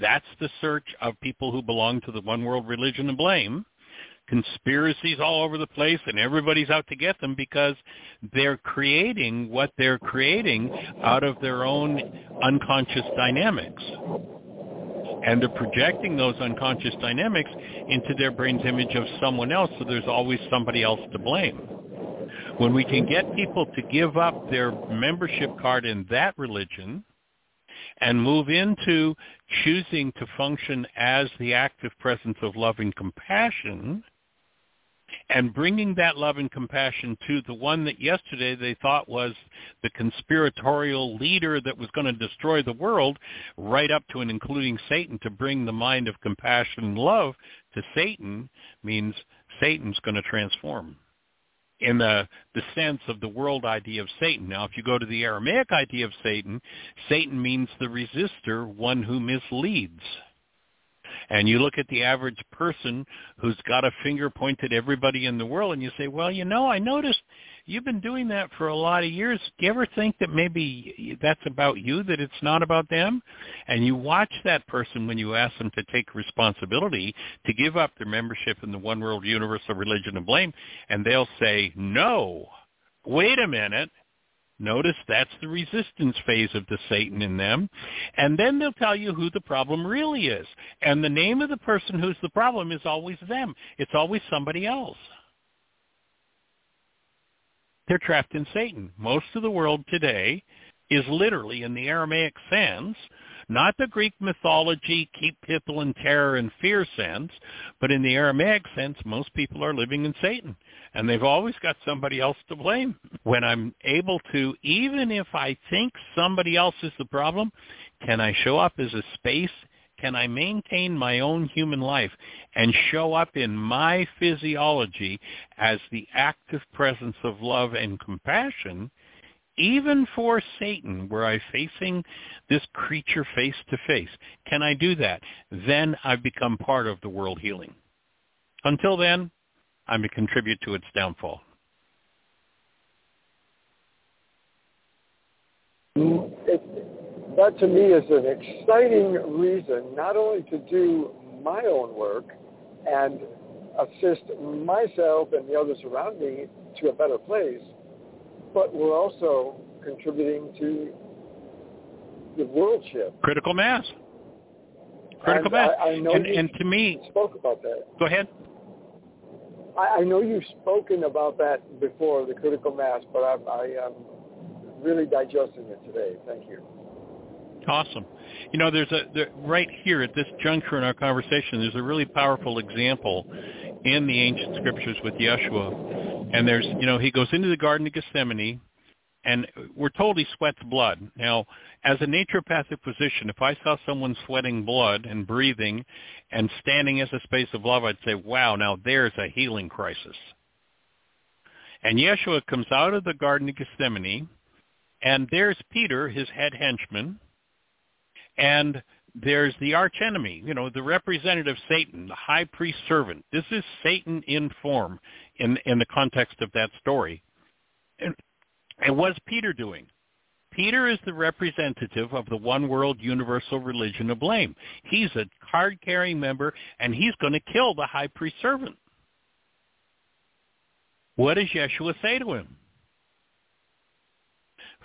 That's the search of people who belong to the One World Religion of Blame. conspiracies all over the place, and everybody's out to get them because they're creating what they're creating out of their own unconscious dynamics. And they're projecting those unconscious dynamics into their brain's image of someone else, so there's always somebody else to blame. When we can get people to give up their membership card in that religion and move into choosing to function as the active presence of love and compassion, and bringing that love and compassion to the one that yesterday they thought was the conspiratorial leader that was going to destroy the world, right up to and including Satan, to bring the mind of compassion and love to Satan means Satan's going to transform in the, the sense of the world idea of Satan. Now, if you go to the Aramaic idea of Satan, Satan means the resistor, one who misleads. And you look at the average person who's got a finger pointed at everybody in the world, and you say, well, you know, I noticed you've been doing that for a lot of years. Do you ever think that maybe that's about you, that it's not about them? And you watch that person when you ask them to take responsibility, to give up their membership in the one world universal religion of blame, and they'll say, no, wait a minute. Notice that's the resistance phase of the Satan in them. And then they'll tell you who the problem really is. And the name of the person who's the problem is always them. It's always somebody else. They're trapped in Satan. Most of the world today is literally in the Aramaic sense, not the Greek mythology, keep people in terror and fear sense, but in the Aramaic sense, most people are living in Satan. And they've always got somebody else to blame. When I'm able to, even if I think somebody else is the problem, can I show up as a space? Can I maintain my own human life and show up in my physiology as the active presence of love and compassion, even for Satan, where I'm facing this creature face to face? Can I do that? Then I've become part of the world healing. Until then, I'm a contributor to its downfall. That to me is an exciting reason not only to do my own work and assist myself and the others around me to a better place, but we're also contributing to the world shift. Critical mass. Critical and mass. I, I know and, you and to me, spoke about that. Go ahead. I know you've spoken about that before, the critical mass, but I, I am really digesting it today. Thank you. Awesome. You know, there's a there, right here at this juncture in our conversation, there's a really powerful example in the ancient scriptures with Yeshua. And there's, you know, he goes into the Garden of Gethsemane, and we're told he sweats blood. Now, as a naturopathic physician, if I saw someone sweating blood and breathing and standing as a space of love, I'd say, wow, now there's a healing crisis. And Yeshua comes out of the Garden of Gethsemane, and there's Peter, his head henchman, and there's the archenemy, you know, the representative Satan, the high priest servant. This is Satan in form in, in the context of that story. And, And what's Peter doing? Peter is the representative of the one world universal religion of blame. He's a card-carrying member, and he's going to kill the high priest servant. What does Yeshua say to him?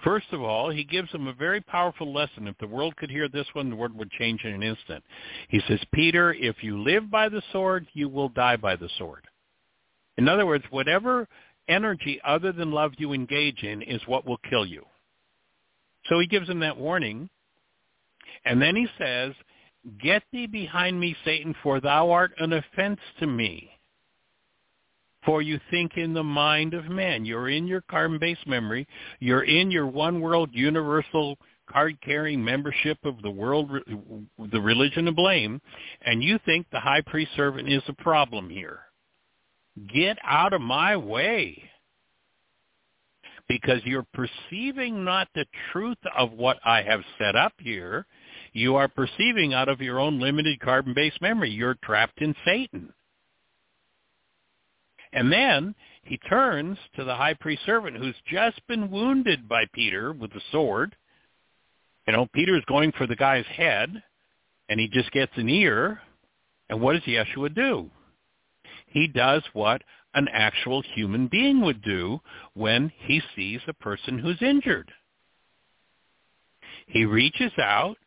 First of all, he gives him a very powerful lesson. If the world could hear this one, the world would change in an instant. He says, Peter, if you live by the sword, you will die by the sword. In other words, whatever energy other than love you engage in is what will kill you. So he gives him that warning. And then he says, get thee behind me, Satan, for thou art an offense to me. For you think in the mind of man. You're in your carbon-based memory. You're in your one-world, universal, card-carrying membership of the world, the religion of blame. And you think the high priest servant is a problem here. Get out of my way, because you're perceiving not the truth of what I have set up here. You are perceiving out of your own limited carbon-based memory. You're trapped in Satan. And then he turns to the high priest servant who's just been wounded by Peter with the sword. You know, Peter's going for the guy's head, and he just gets an ear. And what does Yeshua do? He does what an actual human being would do when he sees a person who's injured. He reaches out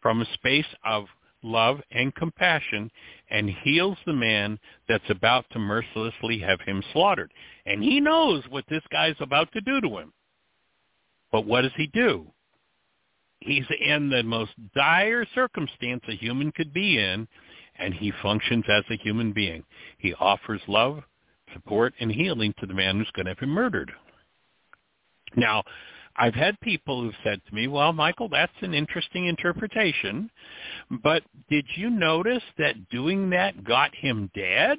from a space of love and compassion and heals the man that's about to mercilessly have him slaughtered. And he knows what this guy's about to do to him. But what does he do? He's in the most dire circumstance a human could be in, and he functions as a human being. He offers love, support, and healing to the man who's going to have him murdered. Now, I've had people who've said to me, well, Michael, that's an interesting interpretation, but did you notice that doing that got him dead?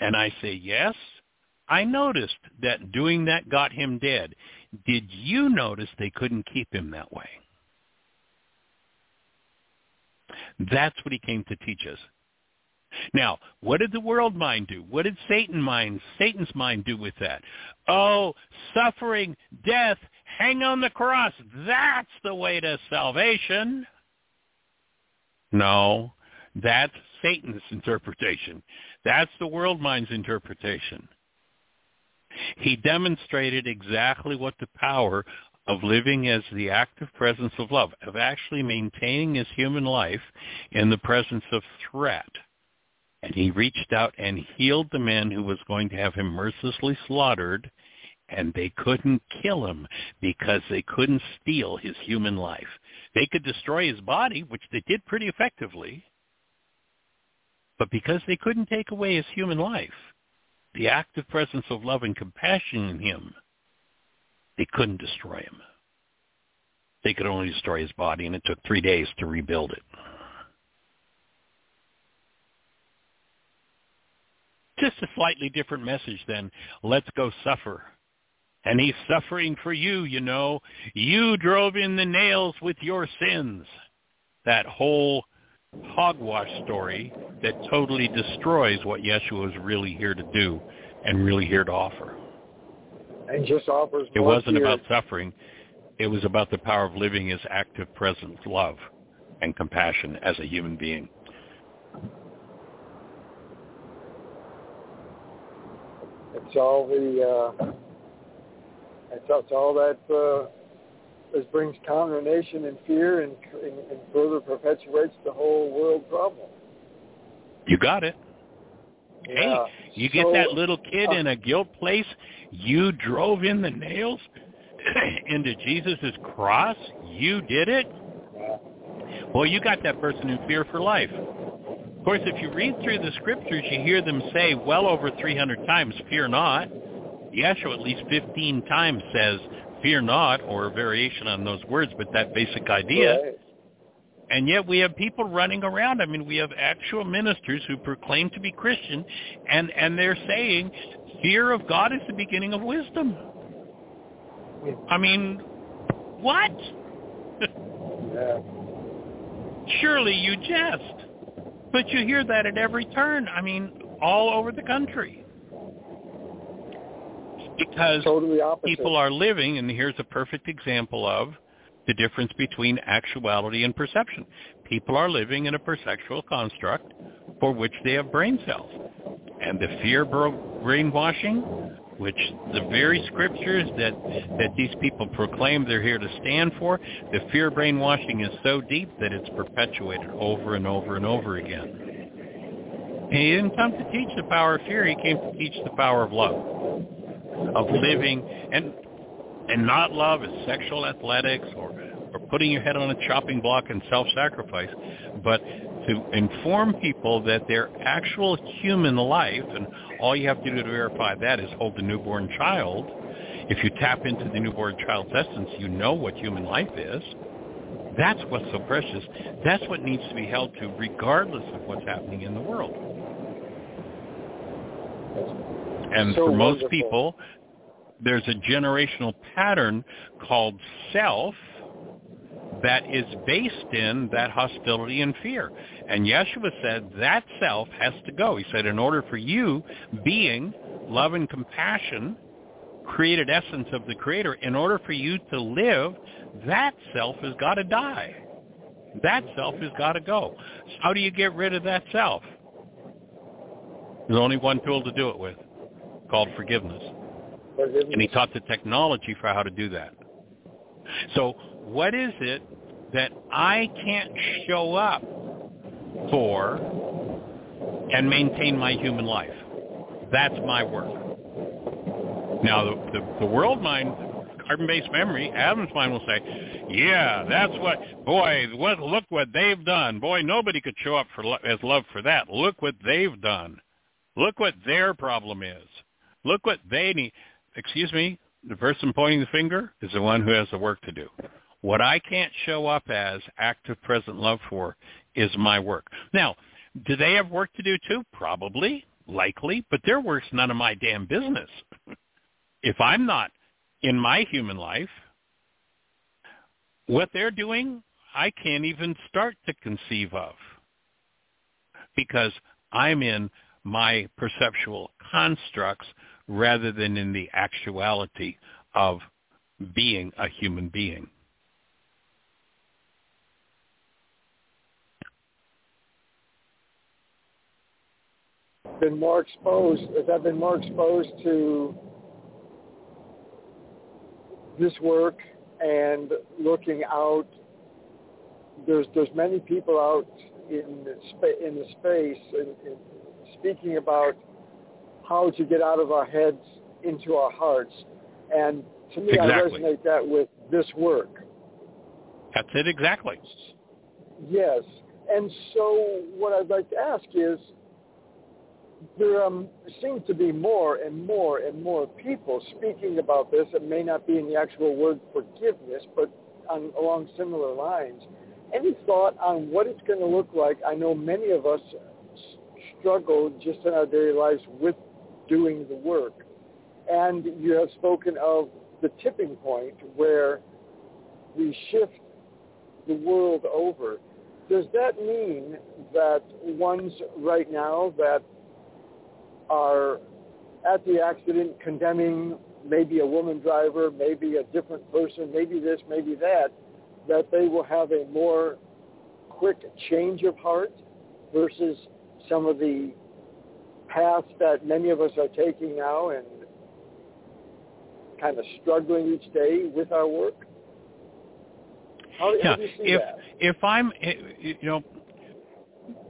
And I say, yes, I noticed that doing that got him dead. Did you notice they couldn't keep him that way? That's what he came to teach us. Now, what did the world mind do? What did Satan mind, Satan's mind do with that? Oh, suffering, death, hang on the cross. That's the way to salvation. No, that's Satan's interpretation. That's the world mind's interpretation. He demonstrated exactly what the power of living as the active presence of love, of actually maintaining his human life in the presence of threat. And he reached out and healed the man who was going to have him mercilessly slaughtered, and they couldn't kill him because they couldn't steal his human life. They could destroy his body, which they did pretty effectively, but because they couldn't take away his human life, the active presence of love and compassion in him, they couldn't destroy him. They could only destroy his body, and it took three days to rebuild it. Just a slightly different message than, let's go suffer. And he's suffering for you, you know. You drove in the nails with your sins. That whole hogwash story that totally destroys what Yeshua is really here to do and really here to offer. And just offers. It wasn't about suffering. It was about the power of living as active presence, love, and compassion as a human being. It's all the. Uh, it's, it's all that. Uh, This brings condemnation and fear and, and, and further perpetuates the whole world problem. You got it. Yeah. Hey, you so, get that little kid uh, in a guilt place, you drove in the nails into Jesus' cross, you did it. Well, you got that person in fear for life. Of course, if you read through the scriptures, you hear them say well over three hundred times, fear not. Yeshua at least fifteen times says, fear not, or a variation on those words, but that basic idea. Right. And yet we have people running around. I mean, we have actual ministers who proclaim to be Christian, and, and they're saying fear of God is the beginning of wisdom. Yeah. I mean, what? Yeah. Surely you jest. But you hear that at every turn. I mean, all over the country. Because totally people are living, and here's a perfect example of the difference between actuality and perception. People are living in a perceptual construct for which they have brain cells. And the fear brainwashing, which the very scriptures that, that these people proclaim they're here to stand for, the fear brainwashing is so deep that it's perpetuated over and over and over again. And he didn't come to teach the power of fear. He came to teach the power of love. Of living, and and not love as sexual athletics or, or putting your head on a chopping block and self-sacrifice, but to inform people that their actual human life, and all you have to do to verify that is hold the newborn child. If you tap into the newborn child's essence, you know what human life is. That's what's so precious. That's what needs to be held to regardless of what's happening in the world. And so for most wonderful. people, there's a generational pattern called self that is based in that hostility and fear. And Yeshua said that self has to go. He said, in order for you, being love and compassion, created essence of the Creator, in order for you to live, that self has got to die. That self has got to go. How do you get rid of that self? There's only one tool to do it with, called forgiveness. forgiveness. And he taught the technology for how to do that. So what is it that I can't show up for and maintain my human life? That's my work. Now, the, the, the world mind, carbon-based memory, Adam's mind will say, yeah, that's what, boy, what, look what they've done. Boy, nobody could show up for as love for that. Look what they've done. Look what their problem is. Look what they need. Excuse me, the person pointing the finger is the one who has the work to do. What I can't show up as active present love for is my work. Now, do they have work to do too? Probably, likely, but their work's none of my damn business. If I'm not in my human life, what they're doing, I can't even start to conceive of because I'm in my perceptual constructs rather than in the actuality of being a human being. Been more exposed, as I've been more exposed to this work and looking out, there's there's many people out in the, spa- in the space and, and speaking about how to get out of our heads into our hearts. And to me, exactly. I resonate that with this work. That's it exactly. Yes. And so what I'd like to ask is, there um, seems to be more and more and more people speaking about this. It may not be in the actual word forgiveness, but on, along similar lines. Any thought on what it's going to look like? I know many of us struggle just in our daily lives with doing the work. And you have spoken of the tipping point where we shift the world over. Does that mean that ones right now that are at the accident condemning maybe a woman driver, maybe a different person, maybe this, maybe that, that they will have a more quick change of heart versus some of the paths that many of us are taking now and kind of struggling each day with our work? How, yeah, how do you see if, that? If I'm, you know,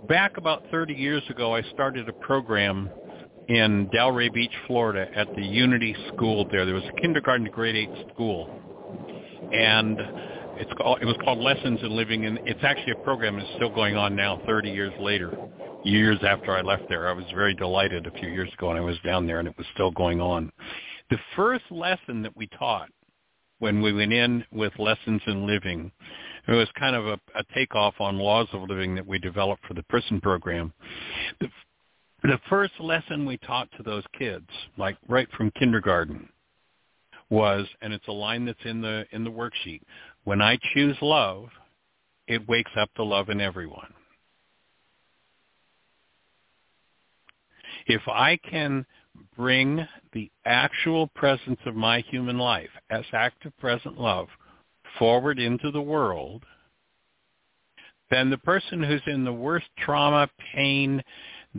back about thirty years ago, I started a program in Delray Beach, Florida, at the Unity School there. There was a kindergarten to grade eight school, and it's called, it was called Lessons in Living, and it's actually a program that's still going on now thirty years later, years after I left there. I was very delighted a few years ago when I was down there, and it was still going on. The first lesson that we taught when we went in with Lessons in Living, it was kind of a, a takeoff on Laws of Living that we developed for the prison program. The, The first lesson we taught to those kids, like right from kindergarten, was, and it's a line that's in the in the worksheet, when I choose love, it wakes up the love in everyone. If I can bring the actual presence of my human life as active present love forward into the world, then the person who's in the worst trauma, pain,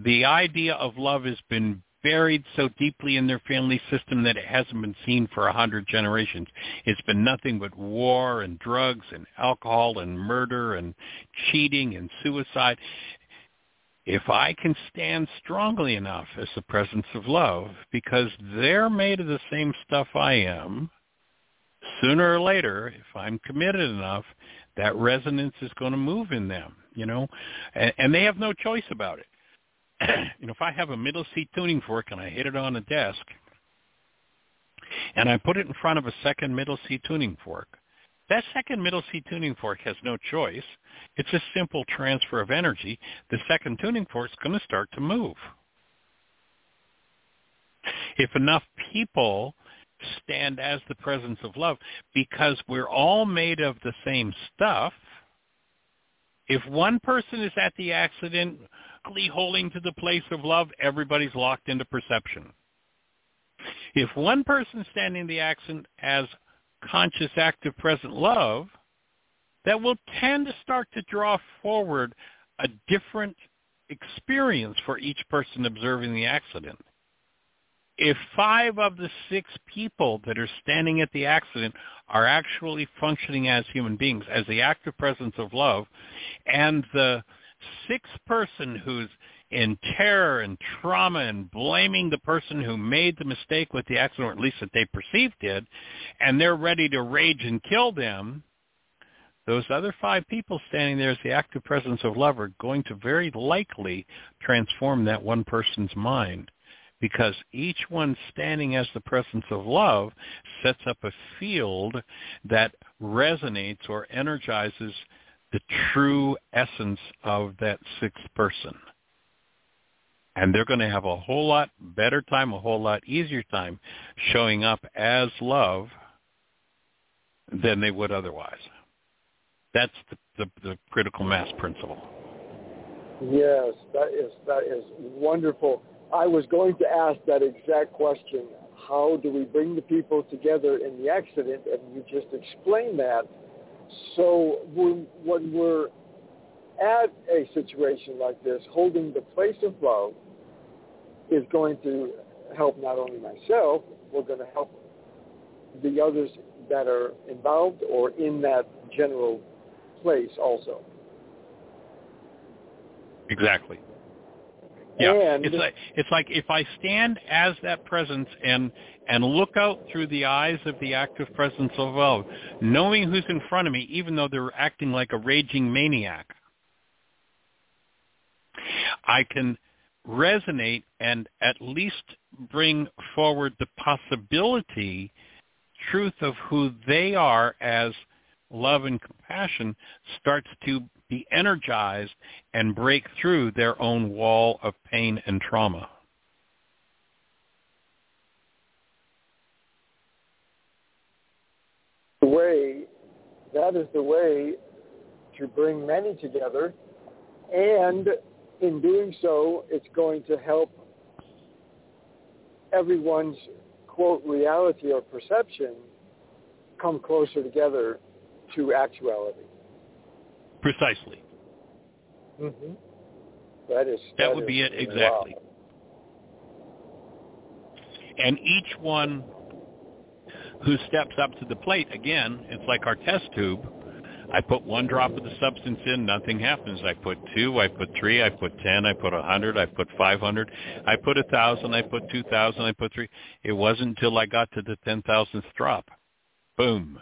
the idea of love has been buried so deeply in their family system that it hasn't been seen for a hundred generations. It's been nothing but war and drugs and alcohol and murder and cheating and suicide. If I can stand strongly enough as the presence of love, because they're made of the same stuff I am, sooner or later, if I'm committed enough, that resonance is going to move in them, you know, and, and they have no choice about it. You know, if I have a middle seat tuning fork and I hit it on a desk and I put it in front of a second middle seat tuning fork, that second middle seat tuning fork has no choice. It's a simple transfer of energy. The second tuning fork is going to start to move. If enough people stand as the presence of love, because we're all made of the same stuff, if one person is at the accident holding to the place of love, everybody's locked into perception. If one person standing the accident as conscious, active, present love, that will tend to start to draw forward a different experience for each person observing the accident. If five of the six people that are standing at the accident are actually functioning as human beings, as the active presence of love, and the sixth person who's in terror and trauma and blaming the person who made the mistake with the accident, or at least that they perceived did, and they're ready to rage and kill them, those other five people standing there as the active presence of love are going to very likely transform that one person's mind, because each one standing as the presence of love sets up a field that resonates or energizes the true essence of that sixth person. And they're going to have a whole lot better time, a whole lot easier time showing up as love than they would otherwise. That's the, the, the critical mass principle. Yes, that is that is wonderful. I was going to ask that exact question. How do we bring the people together in the accident? And you just explained that. So when, when we're at a situation like this, holding the place of love is going to help not only myself, we're going to help the others that are involved or in that general place also. Exactly. Yeah, and it's like it's like if I stand as that presence and and look out through the eyes of the active presence of love, knowing who's in front of me, even though they're acting like a raging maniac, I can resonate and at least bring forward the possibility, truth of who they are as love and compassion starts to be energized and break through their own wall of pain and trauma. The way, that is the way to bring many together, and in doing so, it's going to help everyone's, quote, reality or perception come closer together to actuality. Precisely. Mm-hmm. That is. That, that would is, be it, exactly. Wow. And each one who steps up to the plate, again, it's like our test tube. I put one drop of the substance in, nothing happens. I put two, I put three, I put ten, I put a hundred, I put five hundred, I put a thousand, I put two thousand, I put three. It wasn't until I got to the ten thousandth drop. Boom.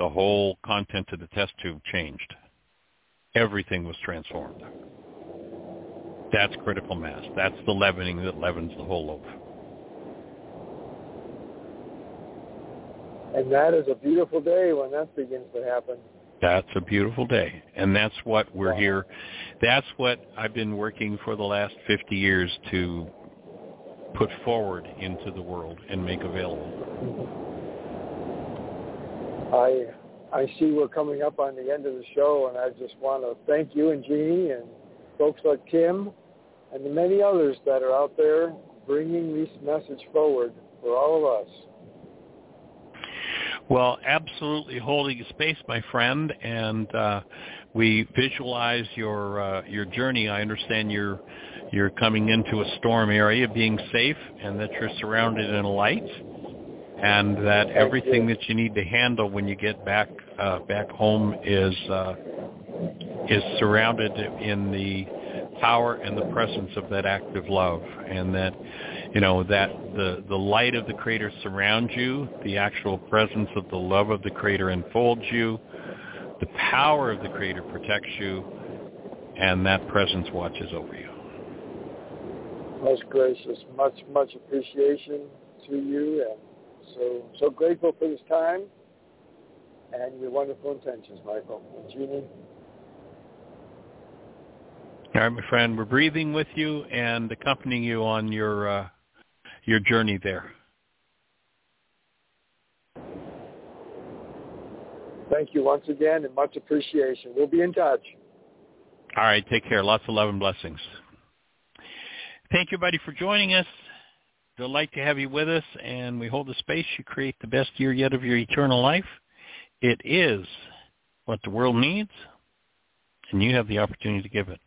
The whole content of the test tube changed. Everything was transformed. That's critical mass. That's the leavening that leavens the whole loaf. And that is a beautiful day when that begins to happen. That's a beautiful day. And that's what we're wow. here. That's what I've been working for the last fifty years to put forward into the world and make available. I... I see we're coming up on the end of the show, and I just want to thank you and Jeannie and folks like Kim and the many others that are out there bringing this message forward for all of us. Well, absolutely holding space, my friend, and uh, we visualize your uh, your journey. I understand you're you're coming into a storm area, being safe, and that you're surrounded in light. And that everything that you need to handle when you get back uh, back home is uh, is surrounded in the power and the presence of that active love, and that you know that the the light of the Creator surrounds you, the actual presence of the love of the Creator enfolds you, the power of the Creator protects you, and that presence watches over you. Most gracious, much much appreciation to you. And So, so grateful for this time and your wonderful intentions, Michael and Jeannie. All right, my friend, we're breathing with you and accompanying you on your uh, your journey there. Thank you once again, and much appreciation. We'll be in touch. All right, take care. Lots of love and blessings. Thank you, buddy, for joining us. Delight to have you with us, and we hold the space. You create the best year yet of your eternal life. It is what the world needs, and you have the opportunity to give it.